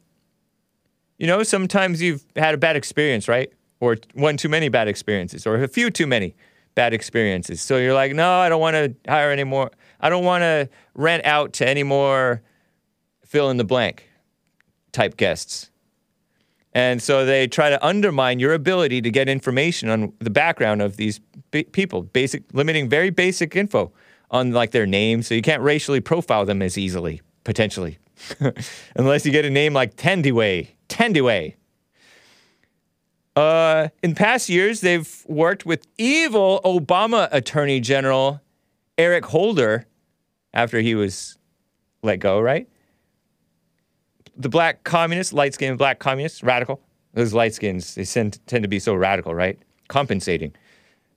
You know, sometimes you've had a bad experience, right? Or one too many bad experiences, or a few too many bad experiences. So you're like, no, I don't want to hire any more. I don't want to rent out to any more fill-in-the-blank type guests. And so they try to undermine your ability to get information on the background of these people, limiting very basic info on, like, their names, so you can't racially profile them as easily, potentially. Unless you get a name like Thandiwe. In past years, they've worked with evil Obama Attorney General Eric Holder, after he was let go, right? The black communists, light-skinned black communists, radical. Those light-skins, they tend to be so radical, right? Compensating,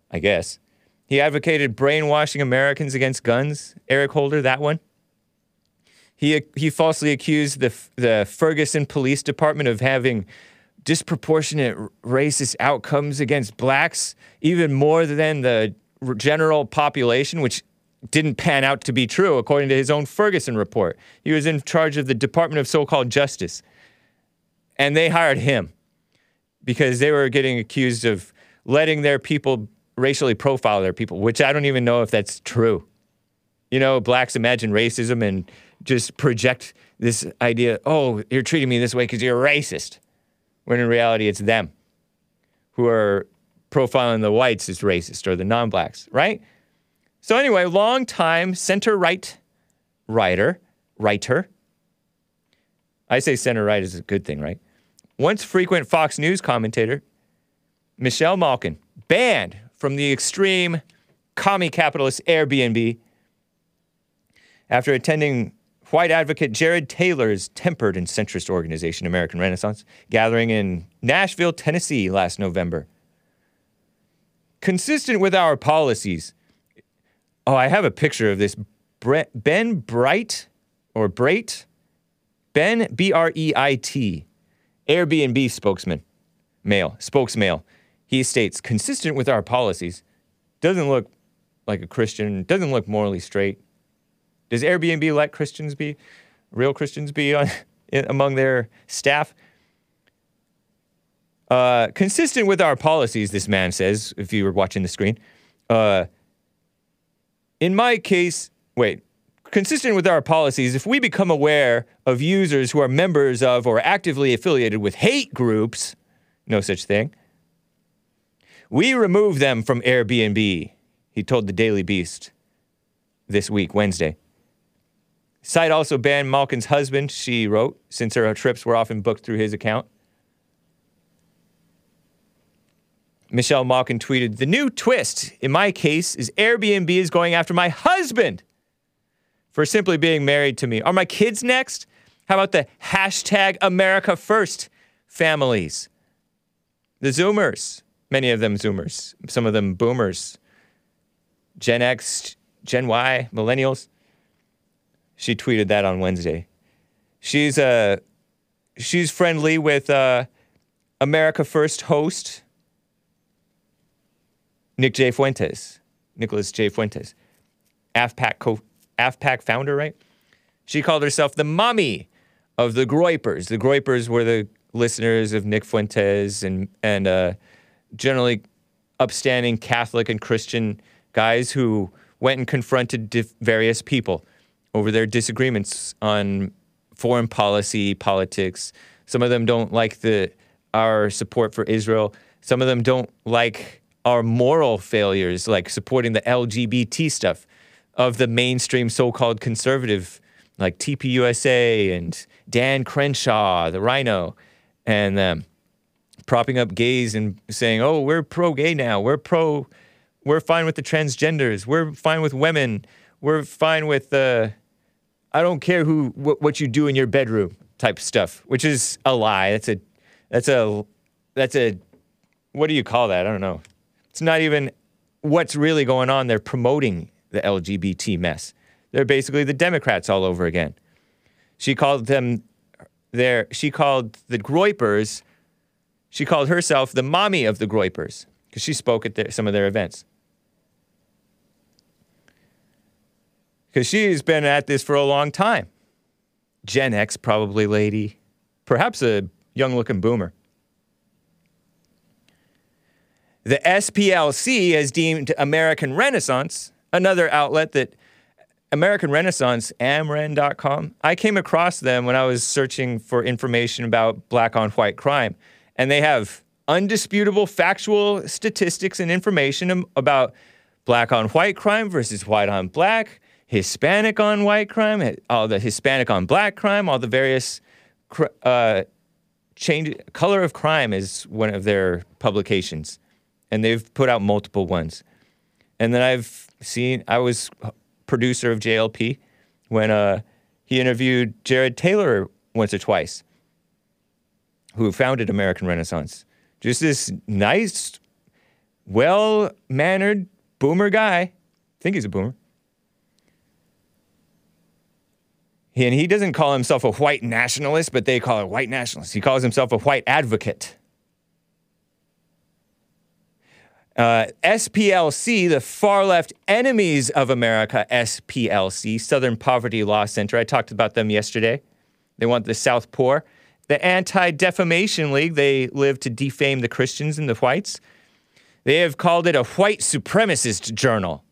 I guess. He advocated brainwashing Americans against guns. Eric Holder, that one. He falsely accused the Ferguson Police Department of having disproportionate racist outcomes against blacks, even more than the general population, which didn't pan out to be true, according to his own Ferguson report. He was in charge of the Department of So-Called Justice. And they hired him because they were getting accused of letting their people racially profile their people, which I don't even know if that's true. You know, blacks imagine racism and just project this idea, oh, you're treating me this way because you're racist, when in reality it's them who are profiling the whites as racist or the non-blacks, right? So anyway, long-time center-right writer. I say center-right is a good thing, right? Once frequent Fox News commentator, Michelle Malkin, banned from the extreme commie capitalist Airbnb after attending white advocate Jared Taylor's tempered and centrist organization, American Renaissance, gathering in Nashville, Tennessee last November. Consistent with our policies... Oh, I have a picture of this. Ben B-R-E-I-T, Airbnb spokesman. He states, consistent with our policies, doesn't look like a Christian, doesn't look morally straight. Does Airbnb let real Christians be among their staff? Consistent with our policies, this man says, if you were watching the screen, consistent with our policies, if we become aware of users who are members of or actively affiliated with hate groups, no such thing, we remove them from Airbnb, he told the Daily Beast this week, Wednesday. Site also banned Malkin's husband, she wrote, since her trips were often booked through his account. Michelle Malkin tweeted, the new twist in my case is Airbnb is going after my husband for simply being married to me. Are my kids next? How about the #AmericaFirst families? The Zoomers, many of them Zoomers, some of them Boomers, Gen X, Gen Y, Millennials. She tweeted that on Wednesday. She's friendly with America First host Nicholas J. Fuentes, AFPAC founder, right? She called herself the mommy of the Groypers. The Groypers were the listeners of Nick Fuentes and generally upstanding Catholic and Christian guys who went and confronted various people over their disagreements on foreign policy, politics. Some of them don't like our support for Israel. Some of them don't like our moral failures, like supporting the LGBT stuff of the mainstream so-called conservative, like TPUSA and Dan Crenshaw, the Rhino, and propping up gays and saying, oh, we're pro-gay now, we're fine with the transgenders, we're fine with women, we're fine with, I don't care what you do in your bedroom type stuff, which is a lie. That's a, what do you call that? I don't know. It's not even what's really going on. They're promoting the LGBT mess. They're basically the Democrats all over again. She called the Groypers, she called herself the mommy of the Groypers, because she spoke at some of their events. Because she's been at this for a long time. Gen X, probably, lady. Perhaps a young-looking boomer. The SPLC has deemed American Renaissance, another outlet that American Renaissance, amren.com. I came across them when I was searching for information about black-on-white crime, and they have undisputable factual statistics and information about black-on-white crime versus white-on-black, Hispanic on white crime, all the Hispanic on black crime, all the various color of crime is one of their publications. And they've put out multiple ones. And then I was producer of JLP when he interviewed Jared Taylor once or twice, who founded American Renaissance. Just this nice, well-mannered boomer guy. I think he's a boomer. And he doesn't call himself a white nationalist, but they call it white nationalist. He calls himself a white advocate. SPLC, the far-left enemies of America, SPLC, Southern Poverty Law Center. I talked about them yesterday. They want the South poor. The Anti-Defamation League, they live to defame the Christians and the whites. They have called it a white supremacist journal.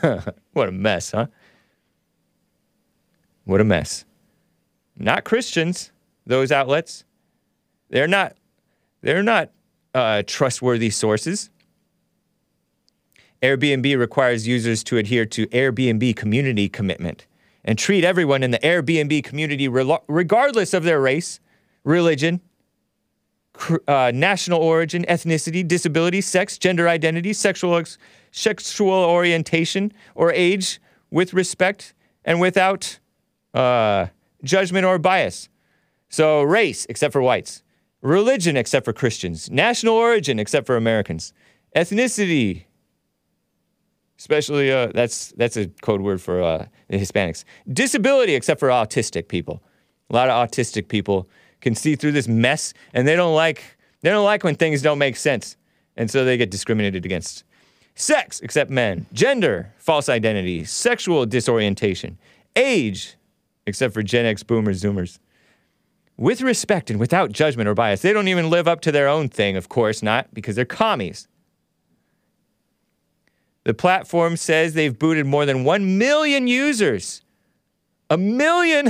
What a mess, huh? What a mess. Not Christians, those outlets. They're not trustworthy sources. Airbnb requires users to adhere to Airbnb community commitment and treat everyone in the Airbnb community regardless of their race, religion, national origin, ethnicity, disability, sex, gender identity, sexual orientation, or age with respect and without judgment or bias. So race, except for whites. Religion, except for Christians. National origin, except for Americans. Ethnicity, especially, that's a code word for the Hispanics. Disability, except for autistic people. A lot of autistic people can see through this mess, and they don't like when things don't make sense, and so they get discriminated against. Sex, except men. Gender, false identity. Sexual disorientation. Age, except for Gen X, boomers, zoomers. With respect and without judgment or bias. They don't even live up to their own thing, of course not, because they're commies. The platform says they've booted more than 1 million users. A million?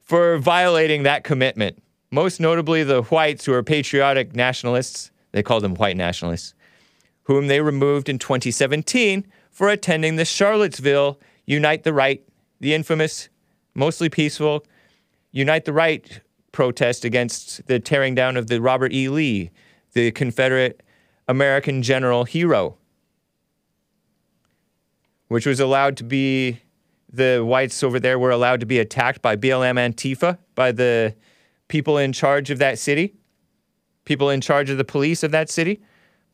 For violating that commitment. Most notably the whites, who are patriotic nationalists, they call them white nationalists, whom they removed in 2017 for attending the Charlottesville Unite the Right, the infamous, mostly peaceful, Unite the Right protest against the tearing down of the Robert E. Lee, the Confederate American general hero, which was allowed to be, the whites over there were allowed to be attacked by BLM Antifa, by the people in charge of that city, people in charge of the police of that city,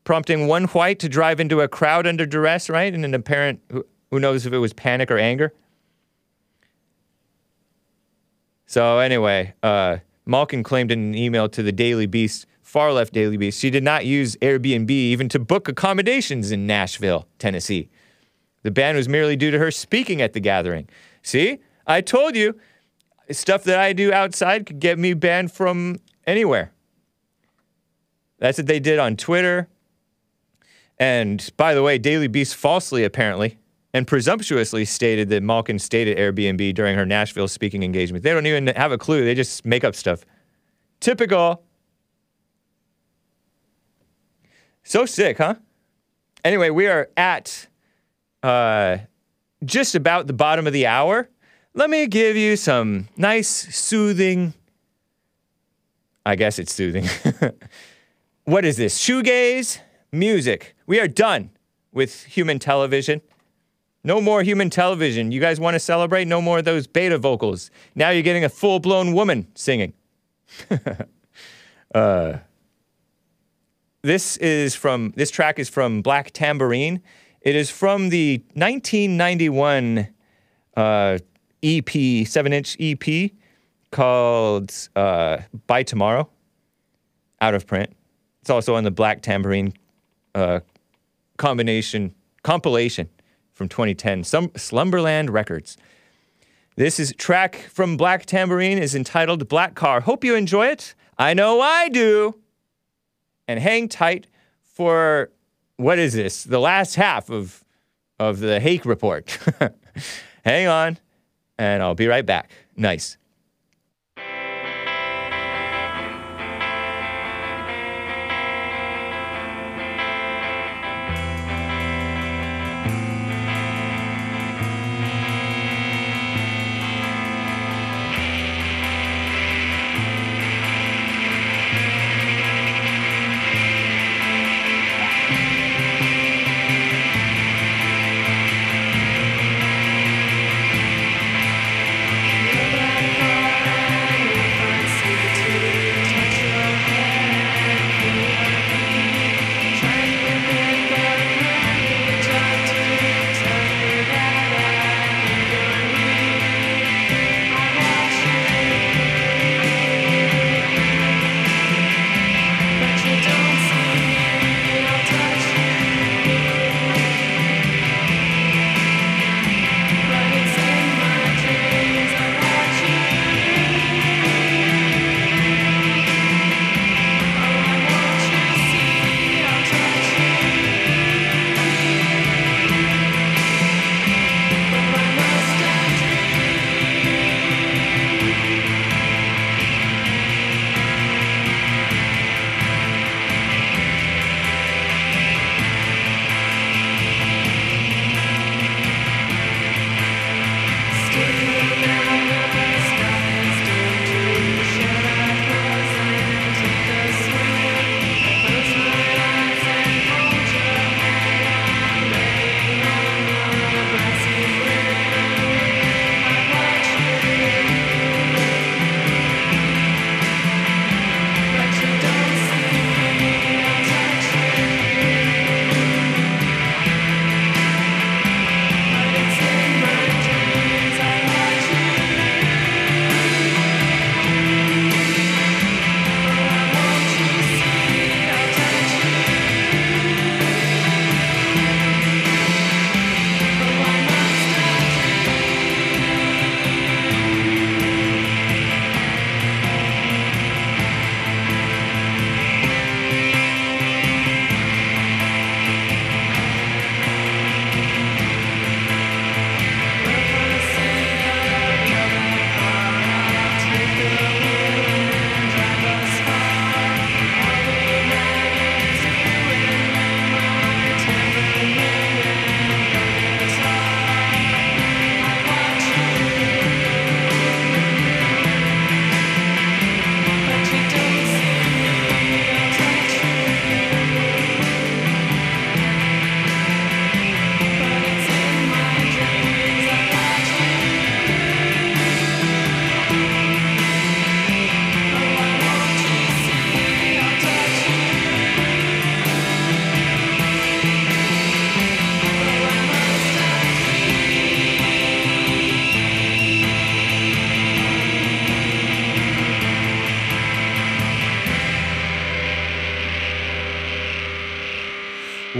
prompting one white to drive into a crowd under duress, right, in an apparent... Who knows if it was panic or anger? So anyway, Malkin claimed in an email to the Daily Beast, far-left Daily Beast, she did not use Airbnb even to book accommodations in Nashville, Tennessee. The ban was merely due to her speaking at the gathering. See? I told you, stuff that I do outside could get me banned from anywhere. That's what they did on Twitter. And, by the way, Daily Beast falsely, apparently, and presumptuously stated that Malkin stayed at Airbnb during her Nashville speaking engagement. They don't even have a clue. They just make up stuff. Typical. So sick, huh? Anyway, we are at just about the bottom of the hour. Let me give you some nice, soothing... I guess it's soothing. What is this? Shoegaze music. We are done with human television. No more human television. You guys want to celebrate? No more of those beta vocals. Now you're getting a full-blown woman singing. This track is from Black Tambourine. It is from the 1991 EP, 7-inch EP called By Tomorrow, out of print. It's also on the Black Tambourine compilation from 2010, Slumberland Records. This is track from Black Tambourine is entitled Black Car. Hope you enjoy it. I know I do. And hang tight for, what is this? The last half of the Hake Report. Hang on, and I'll be right back. Nice.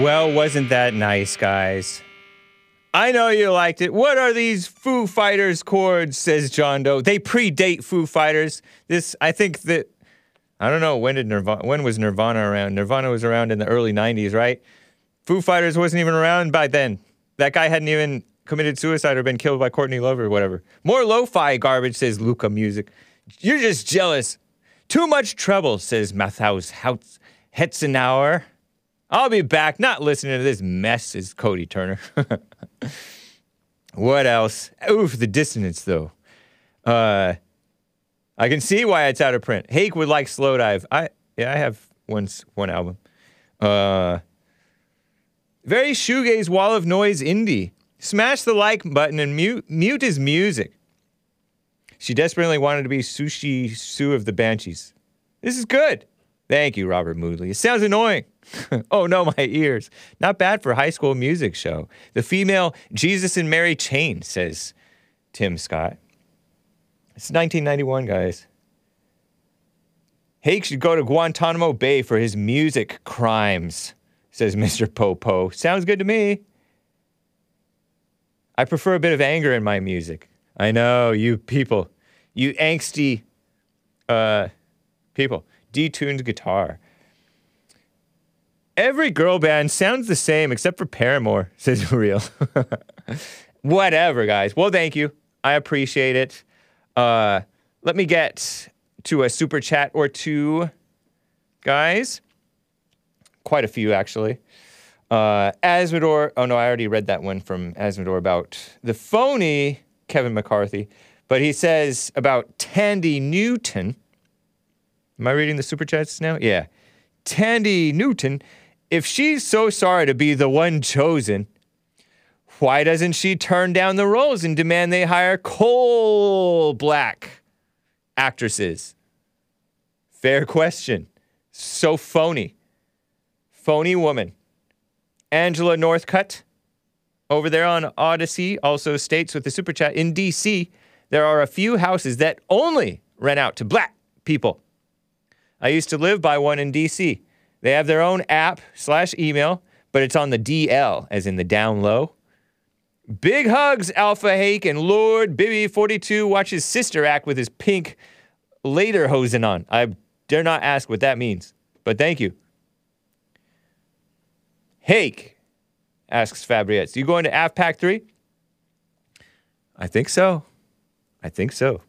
Well, wasn't that nice, guys? I know you liked it. What are these Foo Fighters chords, says John Doe. They predate Foo Fighters. This, I think that, I don't know, when was Nirvana around? Nirvana was around in the early 90s, right? Foo Fighters wasn't even around by then. That guy hadn't even committed suicide or been killed by Courtney Love or whatever. More lo-fi garbage, says Luca Music. You're just jealous. Too much trouble, says Matthaus Hetzenauer. I'll be back. Not listening to this mess, is Cody Turner. What else? Oof, the dissonance, though. I can see why it's out of print. Hake would like Slow Dive. I have one album. Very shoegaze wall of noise indie. Smash the like button and mute his music. She desperately wanted to be Sushi Sue of the Banshees. This is good. Thank you, Robert Moodley. It sounds annoying. Oh no, my ears. Not bad for high school music show. The female Jesus and Mary chain, says Tim Scott. It's 1991, guys. Hake should go to Guantanamo Bay for his music crimes, says Mr. Popo. Sounds good to me. I prefer a bit of anger in my music. I know, you people. You angsty, people. Detuned guitar. Every girl band sounds the same except for Paramore, says Real. Whatever, guys. Well, thank you. I appreciate it. Let me get to a super chat or two, guys. Quite a few, actually. Asmodor. Oh, no, I already read that one from Asmodor about the phony Kevin McCarthy. But he says about Thandiwe Newton. Am I reading the super chats now? Yeah. Thandiwe Newton, if she's so sorry to be the one chosen, why doesn't she turn down the roles and demand they hire coal black actresses? Fair question. So phony. Phony woman. Angela Northcutt, over there on Odyssey, also states with the super chat, in D.C., there are a few houses that only rent out to black people. I used to live by one in D.C. They have their own app/email, but it's on the DL, as in the down low. Big hugs, Alpha Hake, and Lord Bibby42 watches sister act with his pink later hosen on. I dare not ask what that means, but thank you. Hake, asks Fabriette, you going to AFPAC 3? I think so. I think so.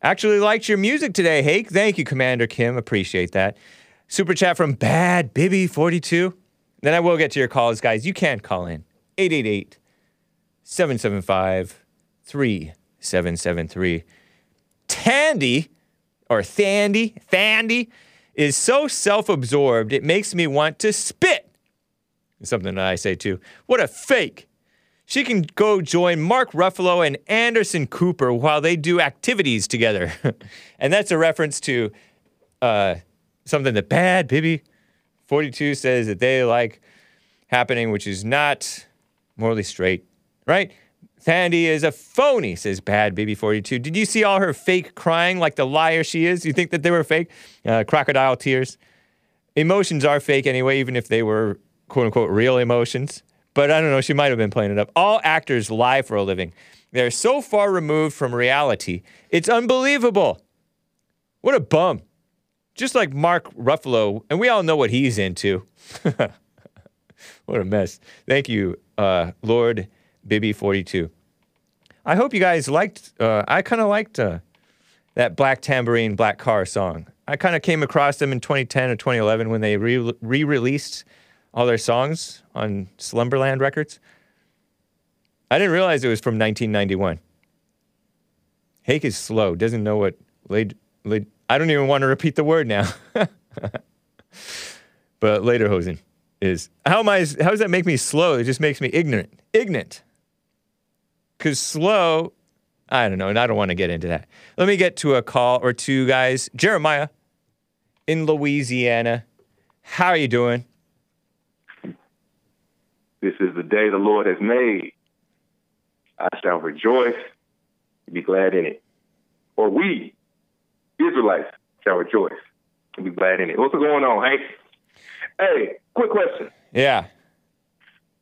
Actually liked your music today, Hake. Thank you, Commander Kim. Appreciate that. Super chat from Bad Bibby42. Then I will get to your calls, guys. You can call in. 888-775-3773. Thandy is so self-absorbed, it makes me want to spit. It's something that I say, too. What a fake. She can go join Mark Ruffalo and Anderson Cooper while they do activities together. And that's a reference to something that Bad Bibby 42 says that they like happening, which is not morally straight, right? Thandy is a phony, says Bad Bibby 42. Did you see all her fake crying like the liar she is? You think that they were fake? Crocodile tears. Emotions are fake anyway, even if they were quote-unquote real emotions. But I don't know, she might have been playing it up. All actors lie for a living. They're so far removed from reality, it's unbelievable. What a bum. Just like Mark Ruffalo, and we all know what he's into. What a mess. Thank you, Lord Bibby42. I hope you guys liked, I kind of liked that Black Tambourine, Black Car song. I kind of came across them in 2010 or 2011 when they re-released all their songs on Slumberland Records. I didn't realize it was from 1991. Hake is slow, doesn't know what I don't even want to repeat the word now. But lederhosen is... how does that make me slow? It just makes me ignorant. Ignorant. Because slow... I don't know, and I don't want to get into that. Let me get to a call or two, guys. Jeremiah in Louisiana. How are you doing? This is the day the Lord has made. I shall rejoice and be glad in it. Or we, Israelites, shall rejoice and be glad in it. What's going on, Hank? Hey, quick question. Yeah.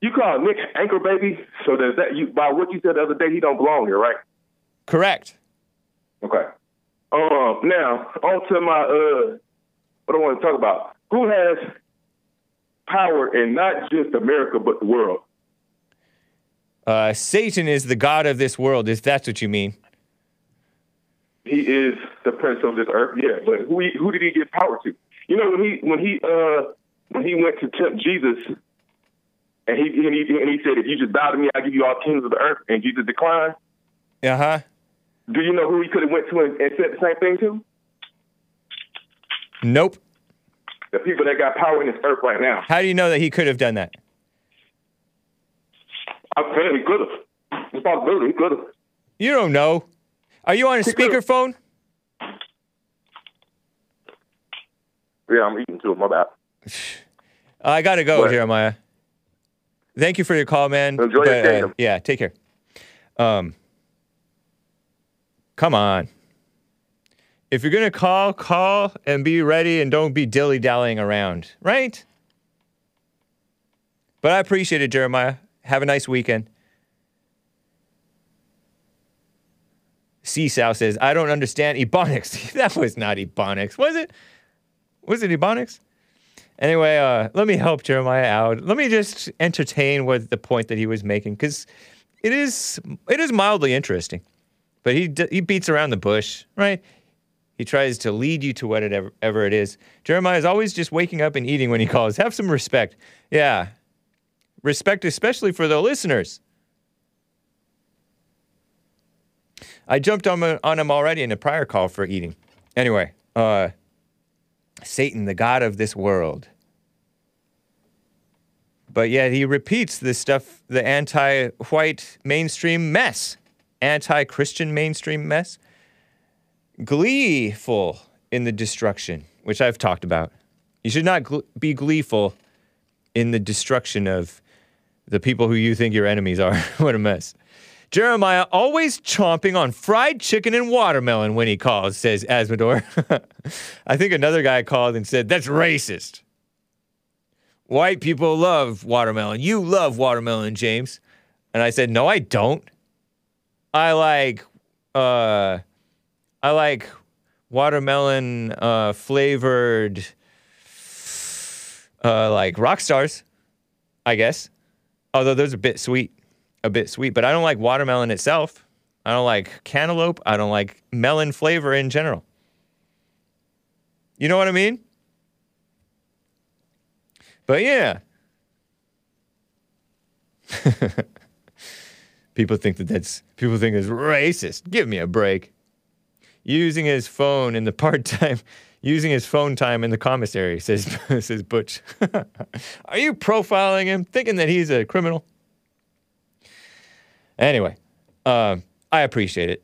You call Nick Anchor Baby, so does that you by what you said the other day, he don't belong here, right? Correct. Okay. Now on to my what I want to talk about. Who has power in not just America but the world? Satan is the god of this world, if that's what you mean. He is the prince of this earth, yeah. But who did he give power to? You know, when he went to tempt Jesus, and he said, "If you just bow to me, I'll give you all kings of the earth." And Jesus declined. Uh huh. Do you know who he could have went to and said the same thing to? Nope. The people that got power in this earth right now. How do you know that he could have done that? I'm saying he could have. It's possible he could have. You don't know. Are you on a speakerphone? Yeah, I'm eating too. My bad. I gotta go, Jeremiah. Thank you for your call, man. Enjoy your day. Yeah, take care. Come on. If you're gonna call, call and be ready, and don't be dilly-dallying around, right? But I appreciate it, Jeremiah. Have a nice weekend. Seasow says, I don't understand Ebonics. That was not Ebonics, was it? Was it Ebonics? Anyway, let me help Jeremiah out. Let me just entertain what the point that he was making, because it is mildly interesting. But he beats around the bush, right? He tries to lead you to whatever it is. Jeremiah is always just waking up and eating when he calls. Have some respect. Yeah. Respect especially for the listeners. I jumped on him already in a prior call for eating. Anyway, Satan, the god of this world. But yet he repeats this stuff, the anti-white mainstream mess. Anti-Christian mainstream mess. Gleeful in the destruction, which I've talked about. You should not be gleeful in the destruction of the people who you think your enemies are. What a mess. Jeremiah always chomping on fried chicken and watermelon when he calls, says Asmador. I think another guy called and said, that's racist. White people love watermelon. You love watermelon, James. And I said, no, I don't. I like watermelon, flavored, like rock stars, I guess. Although those are a bit sweet, but I don't like watermelon itself. I don't like cantaloupe. I don't like melon flavor in general. You know what I mean? But yeah. People think it's racist. Give me a break. Using his phone time in the commissary, says Butch. Are you profiling him, thinking that he's a criminal? Anyway, I appreciate it.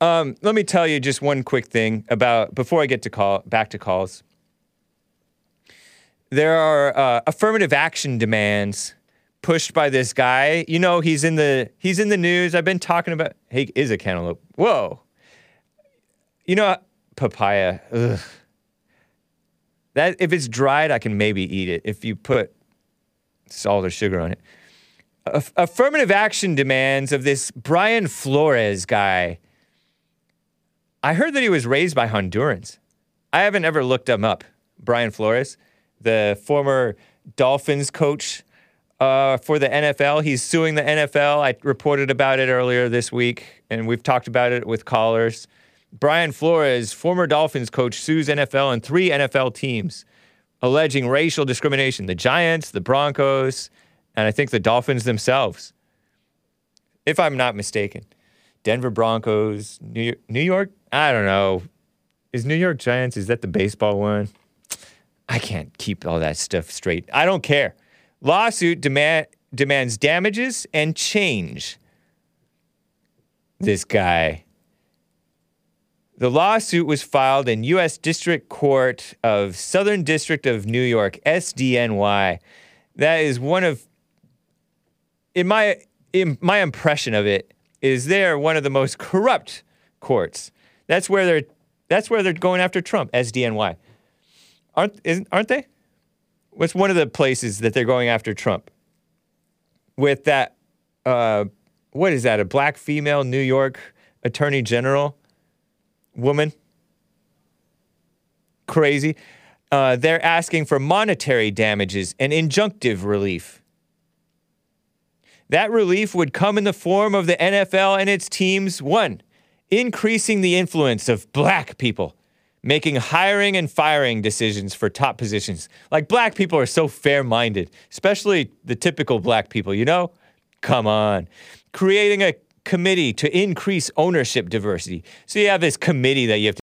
Let me tell you just one quick thing about before I get to back to calls. There are affirmative action demands pushed by this guy. You know, he's in the news. I've been talking about. He is a cantaloupe. Whoa. You know, papaya. Ugh. That if it's dried, I can maybe eat it. If you put salt or sugar on it. Affirmative action demands of this Brian Flores guy. I heard that he was raised by Hondurans. I haven't ever looked him up. Brian Flores, the former Dolphins coach for the NFL. He's suing the NFL. I reported about it earlier this week, and we've talked about it with callers. Brian Flores, former Dolphins coach, sues NFL and three NFL teams, alleging racial discrimination. The Giants, the Broncos, and I think the Dolphins themselves, if I'm not mistaken. Denver Broncos, New York, I don't know. Is New York Giants, is that the baseball one? I can't keep all that stuff straight. I don't care. Lawsuit demands damages and change. This guy. The lawsuit was filed in U.S. District Court of Southern District of New York, SDNY. That is one of, in my impression of it, is they're one of the most corrupt courts. That's where they're going after Trump, SDNY. Aren't they? What's one of the places that they're going after Trump? With that, what is that, a black female New York attorney general woman? Crazy. They're asking for monetary damages and injunctive relief. That relief would come in the form of the NFL and its teams, one, increasing the influence of black people, making hiring and firing decisions for top positions. Like, black people are so fair-minded, especially the typical black people, you know? Come on. Creating a committee to increase ownership diversity. So you have this committee that you have to...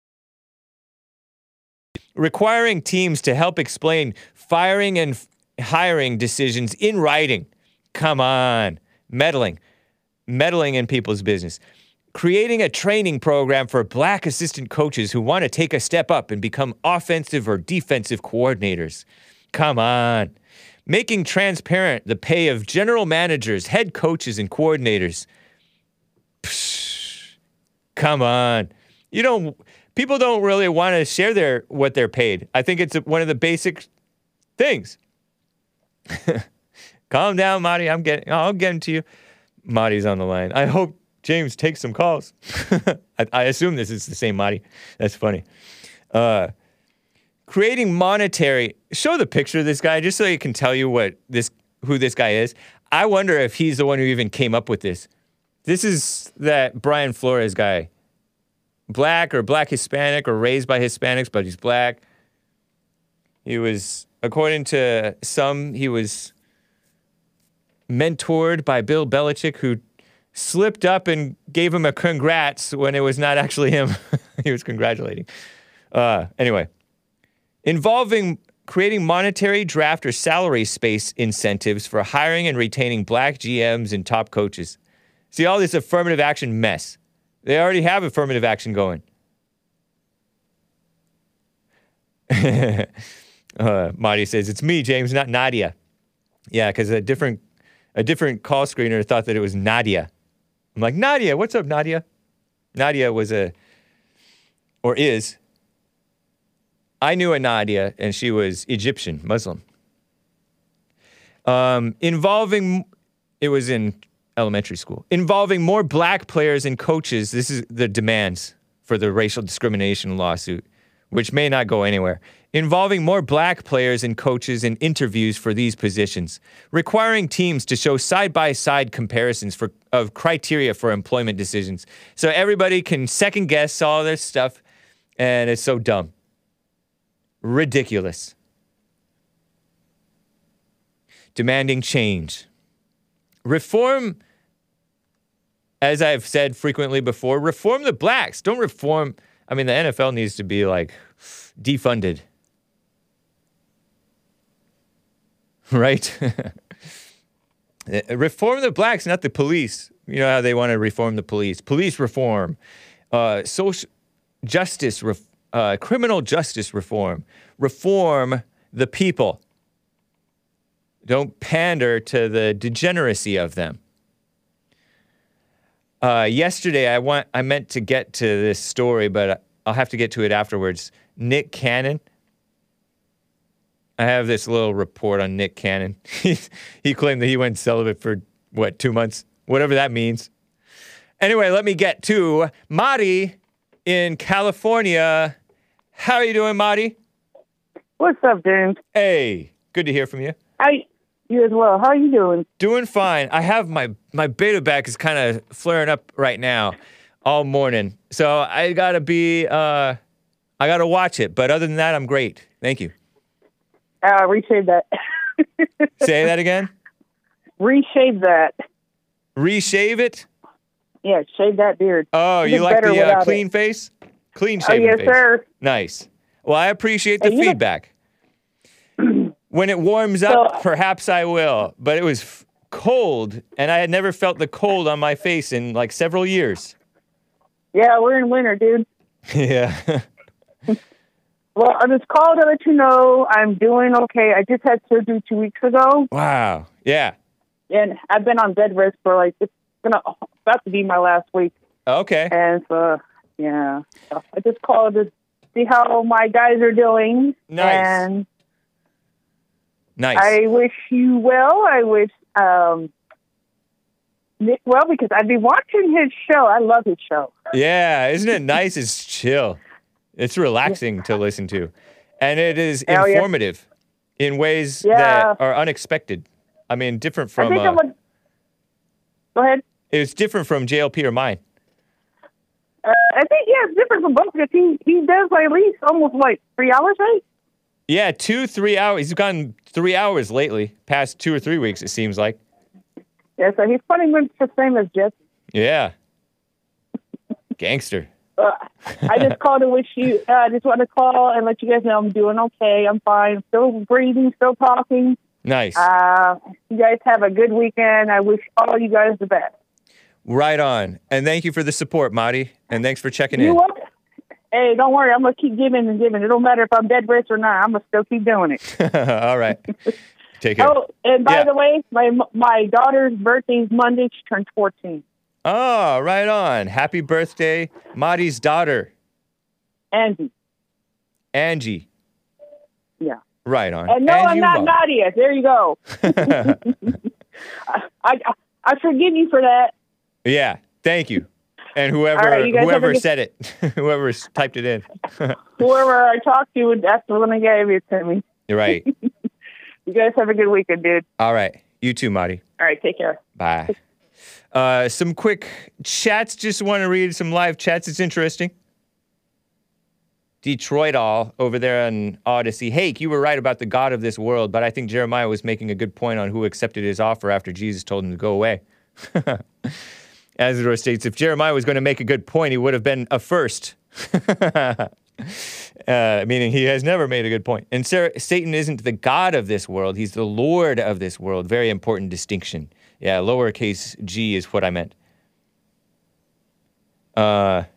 Requiring teams to help explain firing and hiring decisions in writing. Come on. Meddling. Meddling in people's business. Creating a training program for black assistant coaches who want to take a step up and become offensive or defensive coordinators. Come on. Making transparent the pay of general managers, head coaches, and coordinators. Psh, come on. You don't... People don't really want to share what they're paid. I think it's one of the basic things. Calm down, Marty. I'll get to you. Marty's on the line. I hope James takes some calls. I assume this is the same Marty. That's funny. Creating monetary. Show the picture of this guy just so you can tell you who this guy is. I wonder if he's the one who even came up with this. This is that Brian Flores guy. Black or black Hispanic or raised by Hispanics, but he's black. He was, according to some, he was mentored by Bill Belichick, who slipped up and gave him a congrats when it was not actually him. He was congratulating. Anyway, involving creating monetary draft or salary space incentives for hiring and retaining black GMs and top coaches. See, all this affirmative action mess. They already have affirmative action going. Marty says, it's me, James, not Nadia. Yeah, because a different call screener thought that it was Nadia. I'm like, Nadia, what's up, Nadia? Nadia was I knew a Nadia, and she was Egyptian, Muslim. It was in elementary school. Involving more black players and coaches. This is the demands for the racial discrimination lawsuit, which may not go anywhere. Involving more black players and coaches in interviews for these positions. Requiring teams to show side-by-side comparisons of criteria for employment decisions. So everybody can second-guess all this stuff, and it's so dumb. Ridiculous. Demanding change. Reform, as I've said frequently before, reform the blacks. Don't reform, I mean, the NFL needs to be, like, defunded. Right? Reform the blacks, not the police. You know how they want to reform the police. Police reform. Social justice, criminal justice reform. Reform the people. Don't pander to the degeneracy of them. Yesterday, I meant to get to this story, but I'll have to get to it afterwards. Nick Cannon. I have this little report on Nick Cannon. He claimed that he went celibate for, 2 months? Whatever that means. Anyway, let me get to Marty in California. How are you doing, Marty? What's up, James? Hey, good to hear from you. You as well. How are you doing? Doing fine. I have my beta back is kind of flaring up right now all morning. So I got to watch it. But other than that, I'm great. Thank you. Reshape that. Say that again? Reshape that. Reshave it? Yeah, shave that beard. Oh, you like the clean face? Clean shaven face. Oh, yes, sir. Nice. Well, I appreciate the feedback. When it warms up, perhaps I will. But it was cold, and I had never felt the cold on my face in, like, several years. Yeah, we're in winter, dude. Yeah. Well, I just called to let you know I'm doing okay. I just had surgery 2 weeks ago. Wow. Yeah. And I've been on bed rest for, like, it's about to be my last week. Okay. And so, yeah. I just called to see how my guys are doing. Nice. And nice. I wish you well. I wish Nick well, because I've been watching his show. I love his show. Yeah, isn't it nice? It's chill. It's relaxing to listen to. And it is informative in ways that are unexpected. I mean, different from... I think go ahead. It's different from JLP or mine. I think, it's different from both, because he does like, at least almost, 3 hours, right? Yeah, 2-3 hours. He's gone 3 hours lately, past 2 or 3 weeks, it seems like. Yeah, so he's funny when it's the same as Jesse. Yeah. Gangster. I just called to wish you, I just want to call and let you guys know I'm doing okay. I'm fine. Still breathing, still talking. Nice. You guys have a good weekend. I wish all you guys the best. Right on. And thank you for the support, Marty. And thanks for checking in. Hey, don't worry. I'm going to keep giving and giving. It don't matter if I'm dead rich or not. I'm going to still keep doing it. All right. Take care. Oh, and by the way, my daughter's birthday's Monday. She turned 14. Oh, right on. Happy birthday, Marty's daughter. Angie. Yeah. Right on. And no, Angie, I'm not Nadia. There you go. I forgive you for that. Yeah, thank you. And whoever said it, whoever typed it in. Whoever I talked to, that's the one that gave it to me. You're right. You guys have a good weekend, dude. All right. You too, Marty. All right, take care. Bye. Some quick chats. Just want to read some live chats. It's interesting. Detroit all over there on Odyssey. Hake, you were right about the God of this world, but I think Jeremiah was making a good point on who accepted his offer after Jesus told him to go away. Azador states, if Jeremiah was going to make a good point, he would have been a first. Meaning he has never made a good point. And Satan isn't the God of this world. He's the Lord of this world. Very important distinction. Yeah, lowercase g is what I meant. I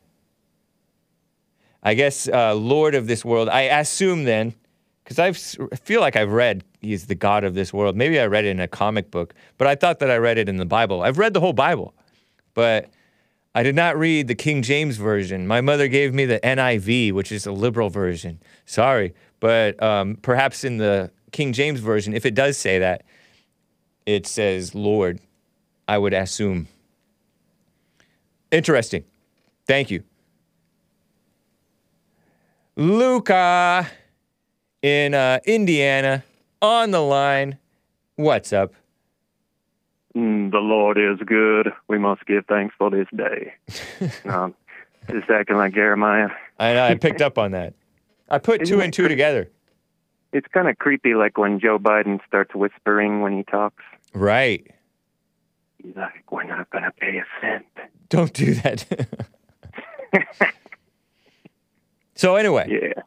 guess Lord of this world. I assume then, because I feel like I've read he's the God of this world. Maybe I read it in a comic book, but I thought that I read it in the Bible. I've read the whole Bible, but I did not read the King James Version. My mother gave me the NIV, which is a liberal version. Sorry, but perhaps in the King James Version, if it does say that, it says Lord, I would assume. Interesting. Thank you. Luca in Indiana on the line. What's up? The Lord is good. We must give thanks for this day. Just acting like Jeremiah. I know, I picked up on that. I put two and two together. It's kind of creepy, like when Joe Biden starts whispering when he talks. Right. He's like, we're not going to pay a cent. Don't do that. So anyway. Yeah.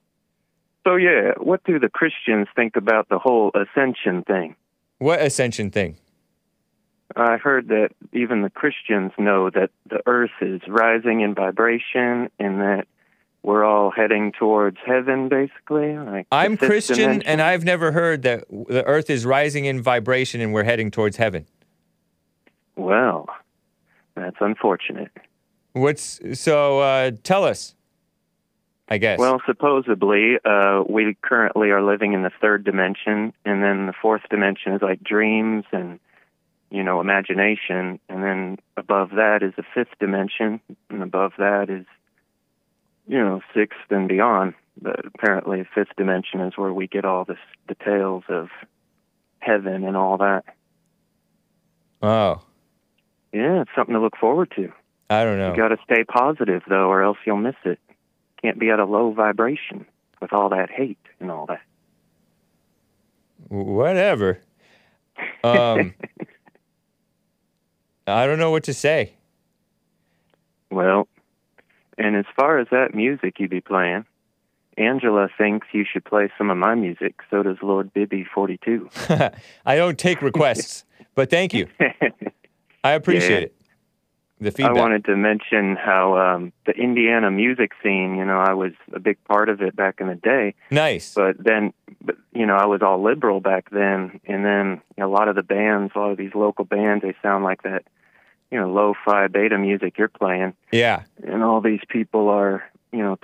So yeah, what do the Christians think about the whole ascension thing? What ascension thing? I heard that even the Christians know that the earth is rising in vibration and that we're all heading towards heaven, basically. Like I'm Christian, and I've never heard that the earth is rising in vibration and we're heading towards heaven. Well, that's unfortunate. So tell us, I guess. Well, supposedly, we currently are living in the third dimension, and then the fourth dimension is like dreams and imagination, and then above that is the fifth dimension, and above that is, sixth and beyond. But apparently, fifth dimension is where we get all the details of heaven and all that. Oh. Yeah, it's something to look forward to. I don't know. You got to stay positive, though, or else you'll miss it. Can't be at a low vibration with all that hate and all that. Whatever. I don't know what to say. Well, and as far as that music you be playing, Angela thinks you should play some of my music. So does Lord Bibby 42. I don't take requests, but thank you. I appreciate it. The feedback. I wanted to mention how the Indiana music scene, I was a big part of it back in the day. Nice. But then, I was all liberal back then. And then a lot of these local bands, they sound like that, lo-fi beta music you're playing. Yeah. And all these people are,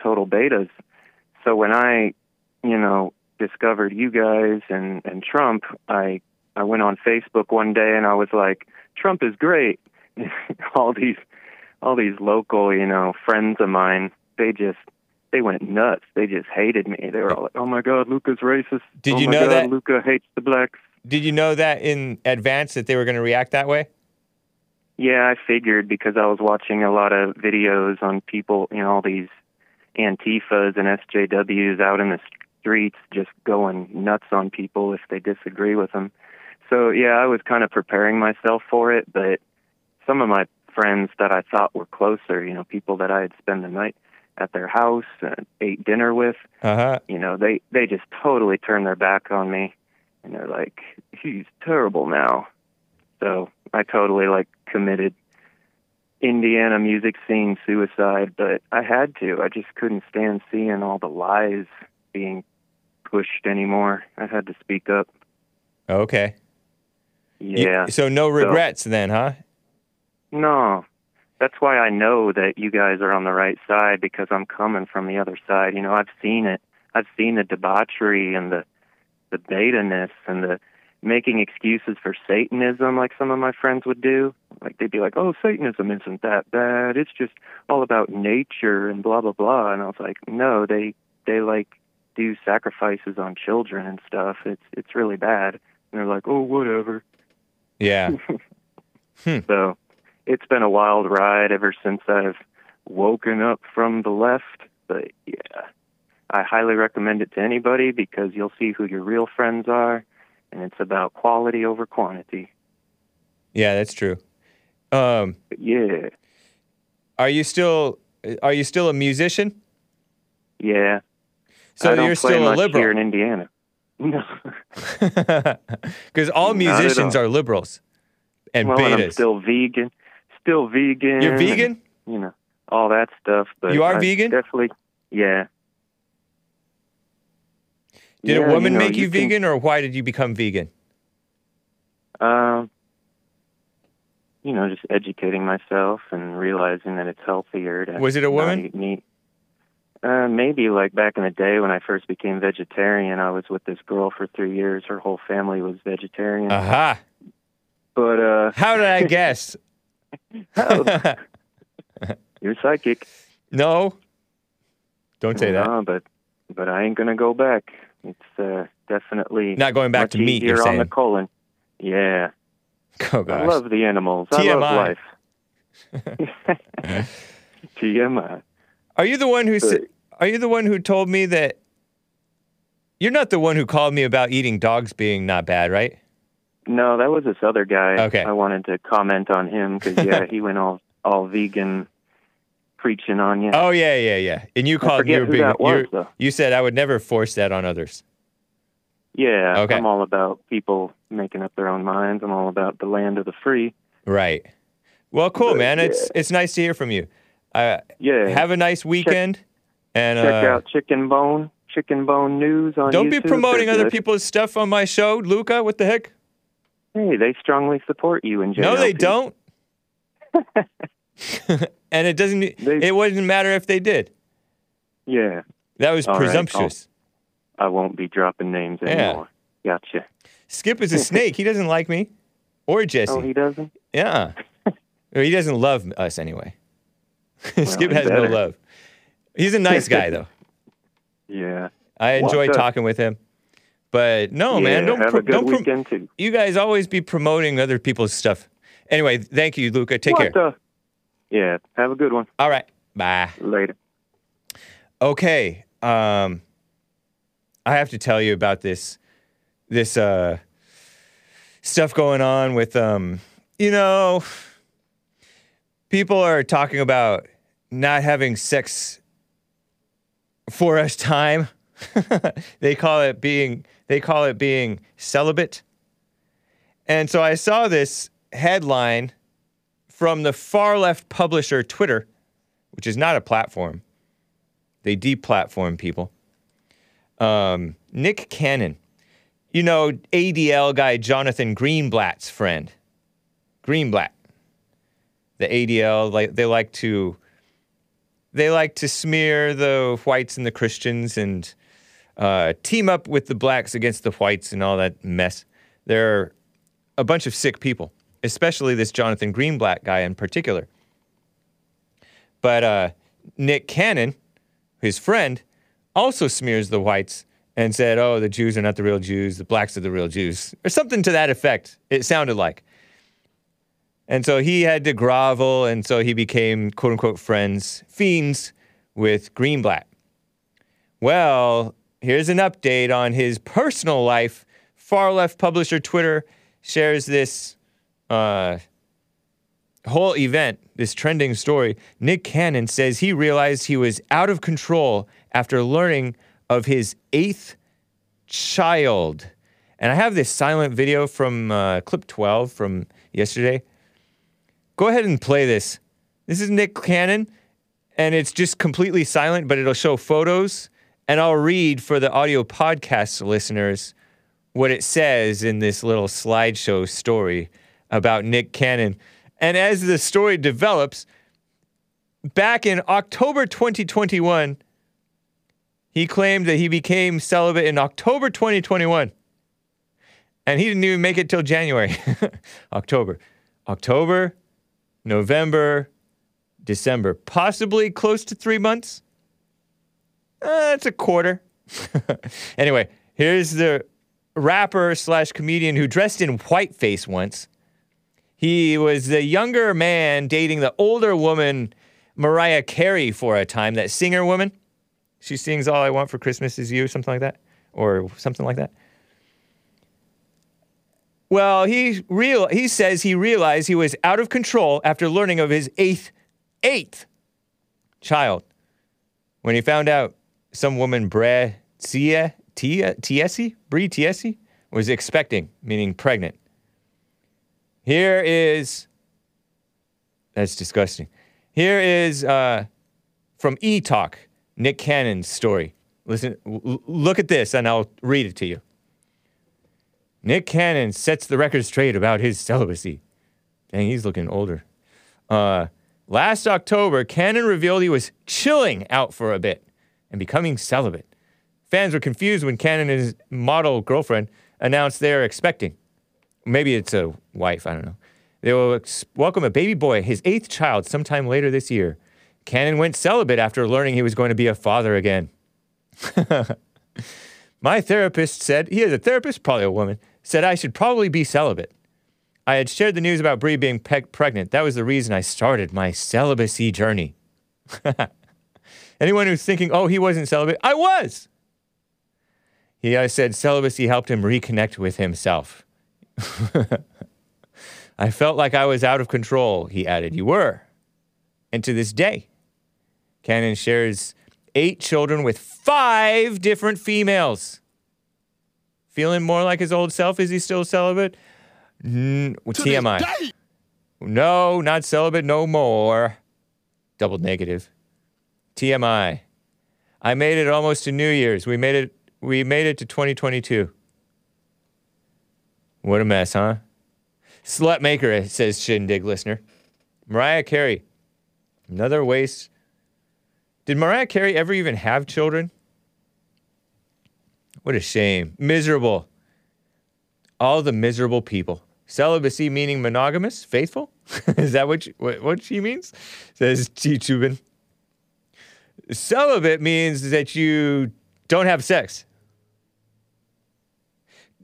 total betas. so when I, you know, discovered you guys and Trump, I went on Facebook one day and I was like, Trump is great. all these local, you know, friends of mine, they went nuts. They just hated me. They were all like, "Oh my God, Luca's racist. Did you know that Luca hates the blacks?" Did you know that in advance that they were going to react that way? Yeah, I figured, because I was watching a lot of videos on people, you know, all these Antifas and SJWs out in the streets just going nuts on people if they disagree with them. So, yeah, I was kind of preparing myself for it, but some of my friends that I thought were closer, you know, people that I had spend the night at their house and ate dinner with, you know, they just totally turned their back on me. And they're like, he's terrible now. So I totally, like, committed Indiana music scene suicide, but I had to. I just couldn't stand seeing all the lies being pushed anymore. I had to speak up. Okay. Yeah. So no regrets then, huh? No. That's why I know that you guys are on the right side, because I'm coming from the other side. You know, I've seen it. I've seen the debauchery and the beta-ness and the making excuses for Satanism, like some of my friends would do. Like, they'd be like, oh, Satanism isn't that bad. It's just all about nature and blah, blah, blah. And I was like, no, they like, do sacrifices on children and stuff. It's really bad. And they're like, oh, whatever. Yeah. So it's been a wild ride ever since I've woken up from the left. But, yeah, I highly recommend it to anybody, because you'll see who your real friends are. And it's about quality over quantity. Yeah, that's true. Yeah. Are you still a musician? Yeah. So I don't you're play still much a liberal here in Indiana? No. Because all musicians are liberals and betas. And I'm still vegan. Still vegan. You're vegan? And, you know, all that stuff. But you are vegan? Definitely. Yeah. Did a woman make you vegan, or why did you become vegan? You know, just educating myself and realizing that it's healthier to Was it a woman? Not eat meat. Maybe, like, back in the day when I first became vegetarian, I was with this girl for 3 years. Her whole family was vegetarian. Aha! Uh-huh. But, How did I guess? Oh. You're psychic. No. Don't say that. No, but I ain't gonna go back. It's definitely not going back to meat. You're on the colon. Yeah. Oh, gosh. I love the animals. TMI. I love life. TMI. Are you the one who told me that? You're not the one who called me about eating dogs being not bad, right? No, that was this other guy. Okay. I wanted to comment on him because he went all vegan. Preaching on you. Oh, yeah. And you called me you said I would never force that on others. Yeah, okay. I'm all about people making up their own minds. I'm all about the land of the free. Right. Well, cool, but, man. Yeah. It's nice to hear from you. Yeah. Have a nice weekend. Check out Chicken Bone News on YouTube. Don't be promoting other people's stuff on my show, Luca. What the heck? Hey, they strongly support you in JLP. No, they don't. And it doesn't. It wouldn't matter if they did. Yeah, that was presumptuous. Right. I won't be dropping names anymore. Gotcha. Skip is a snake. He doesn't like me or Jesse. Oh, he doesn't. Yeah, he doesn't love us anyway. Well, Skip has no love. He's a nice guy though. Yeah, I enjoy talking with him. But no, man, don't. Have a good weekend too. You guys always be promoting other people's stuff. Anyway, thank you, Luca. Take care. Yeah, have a good one. All right, bye. Later. Okay, I have to tell you about this stuff going on with, you know, people are talking about not having sex for us time. They call it being celibate. And so I saw this headline from the far-left publisher Twitter, which is not a platform. They deplatform people. Nick Cannon. You know, ADL guy Jonathan Greenblatt's friend. Greenblatt. The ADL, like, they like to... they like to smear the whites and the Christians and team up with the blacks against the whites and all that mess. They're a bunch of sick people, especially this Jonathan Greenblatt guy in particular. But Nick Cannon, his friend, also smears the whites and said, oh, the Jews are not the real Jews, the blacks are the real Jews, or something to that effect, it sounded like. And so he had to grovel, and so he became, quote-unquote, friends, fiends, with Greenblatt. Well, here's an update on his personal life. Far-left publisher Twitter shares this whole event, this trending story. Nick Cannon says he realized he was out of control after learning of his 8th child. And I have this silent video from clip 12 from yesterday. Go ahead and play this. This is Nick Cannon, and it's just completely silent, but it'll show photos, and I'll read for the audio podcast listeners what it says in this little slideshow story about Nick Cannon. And as the story develops, back in October 2021, he claimed that he became celibate in October 2021. And he didn't even make it till January. October, November, December. Possibly close to 3 months. That's a quarter. Anyway, here's the rapper / comedian who dressed in whiteface once. He was the younger man dating the older woman, Mariah Carey, for a time. That singer woman. She sings All I Want for Christmas Is You, something like that. Or something like that. Well, he says he realized he was out of control after learning of his eighth child. When he found out some woman, Bree Tiesi, was expecting, meaning pregnant. That's disgusting. Here is, from E-Talk, Nick Cannon's story. Listen, look at this, and I'll read it to you. Nick Cannon sets the record straight about his celibacy. Dang, he's looking older. Last October, Cannon revealed he was chilling out for a bit and becoming celibate. Fans were confused when Cannon and his model girlfriend announced they are expecting. Maybe it's a wife, I don't know. They will welcome a baby boy, his 8th child, sometime later this year. Cannon went celibate after learning he was going to be a father again. My therapist said, he is a therapist, probably a woman, said I should probably be celibate. I had shared the news about Bree being pregnant. That was the reason I started my celibacy journey. Anyone who's thinking, oh, he wasn't celibate, I was! He said celibacy helped him reconnect with himself. I felt like I was out of control, he added. You were. And to this day, Cannon shares 8 children with 5 different females. Feeling more like his old self? Is he still celibate? TMI. No, not celibate no more. Double negative. TMI. I made it almost to New Year's. We made it to 2022. What a mess, huh? Slutmaker, says Shindig listener. Mariah Carey. Another waste. Did Mariah Carey ever even have children? What a shame. Miserable. All the miserable people. Celibacy meaning monogamous? Faithful? Is that what she means? Says T. Chubin. Celibate means that you don't have sex.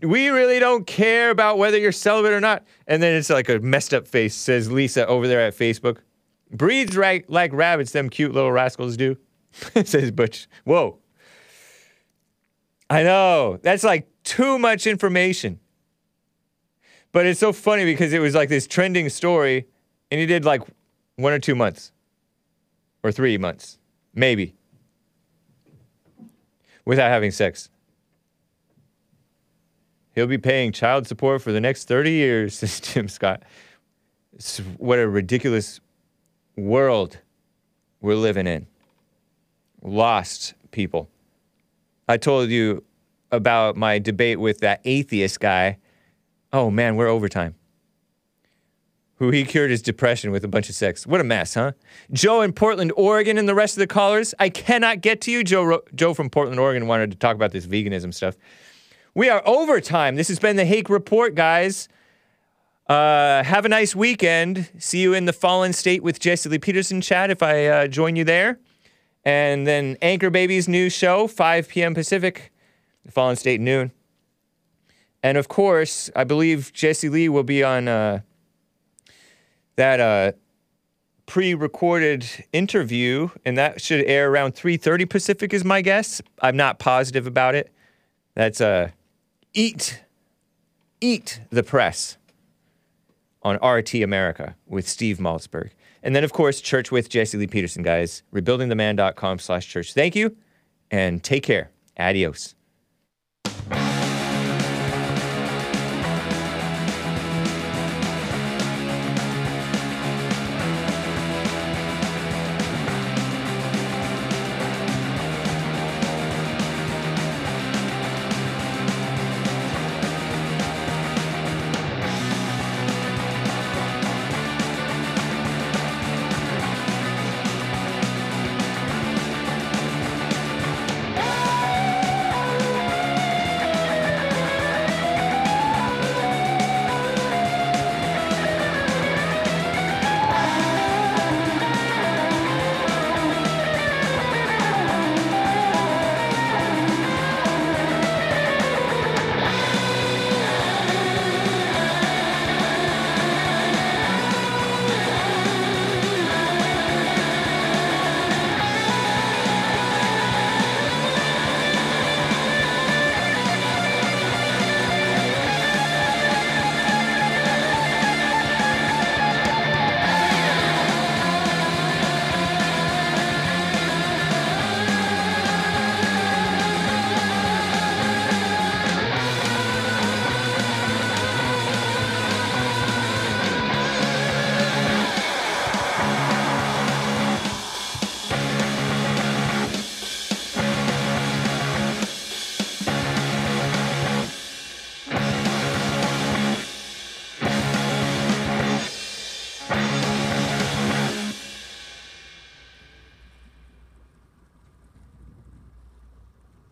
We really don't care about whether you're celibate or not. And then it's like a messed up face, says Lisa over there at Facebook. Breeds like rabbits, them cute little rascals do, says Butch. Whoa. I know, that's like too much information. But it's so funny because it was like this trending story, and he did like 1 or 2 months. Or 3 months. Maybe. Without having sex. He'll be paying child support for the next 30 years, says Tim Scott. It's what a ridiculous world we're living in. Lost people. I told you about my debate with that atheist guy. Oh man, we're overtime. who he cured his depression with a bunch of sex. What a mess, huh? Joe in Portland, Oregon, and the rest of the callers, I cannot get to you. Joe from Portland, Oregon wanted to talk about this veganism stuff. We are over time. This has been The Hake Report, guys. Have a nice weekend. See you in the Fallen State with Jesse Lee Peterson chat if I join you there. And then Anchor Baby's new show, 5 p.m. Pacific, the Fallen State noon. And of course, I believe Jesse Lee will be on... that pre-recorded interview, and that should air around 3:30 Pacific is my guess. I'm not positive about it. That's Eat the Press on RT America with Steve Maltzberg. And then, of course, Church with Jesse Lee Peterson, guys. RebuildingTheMan.com/church. Thank you, and take care. Adios.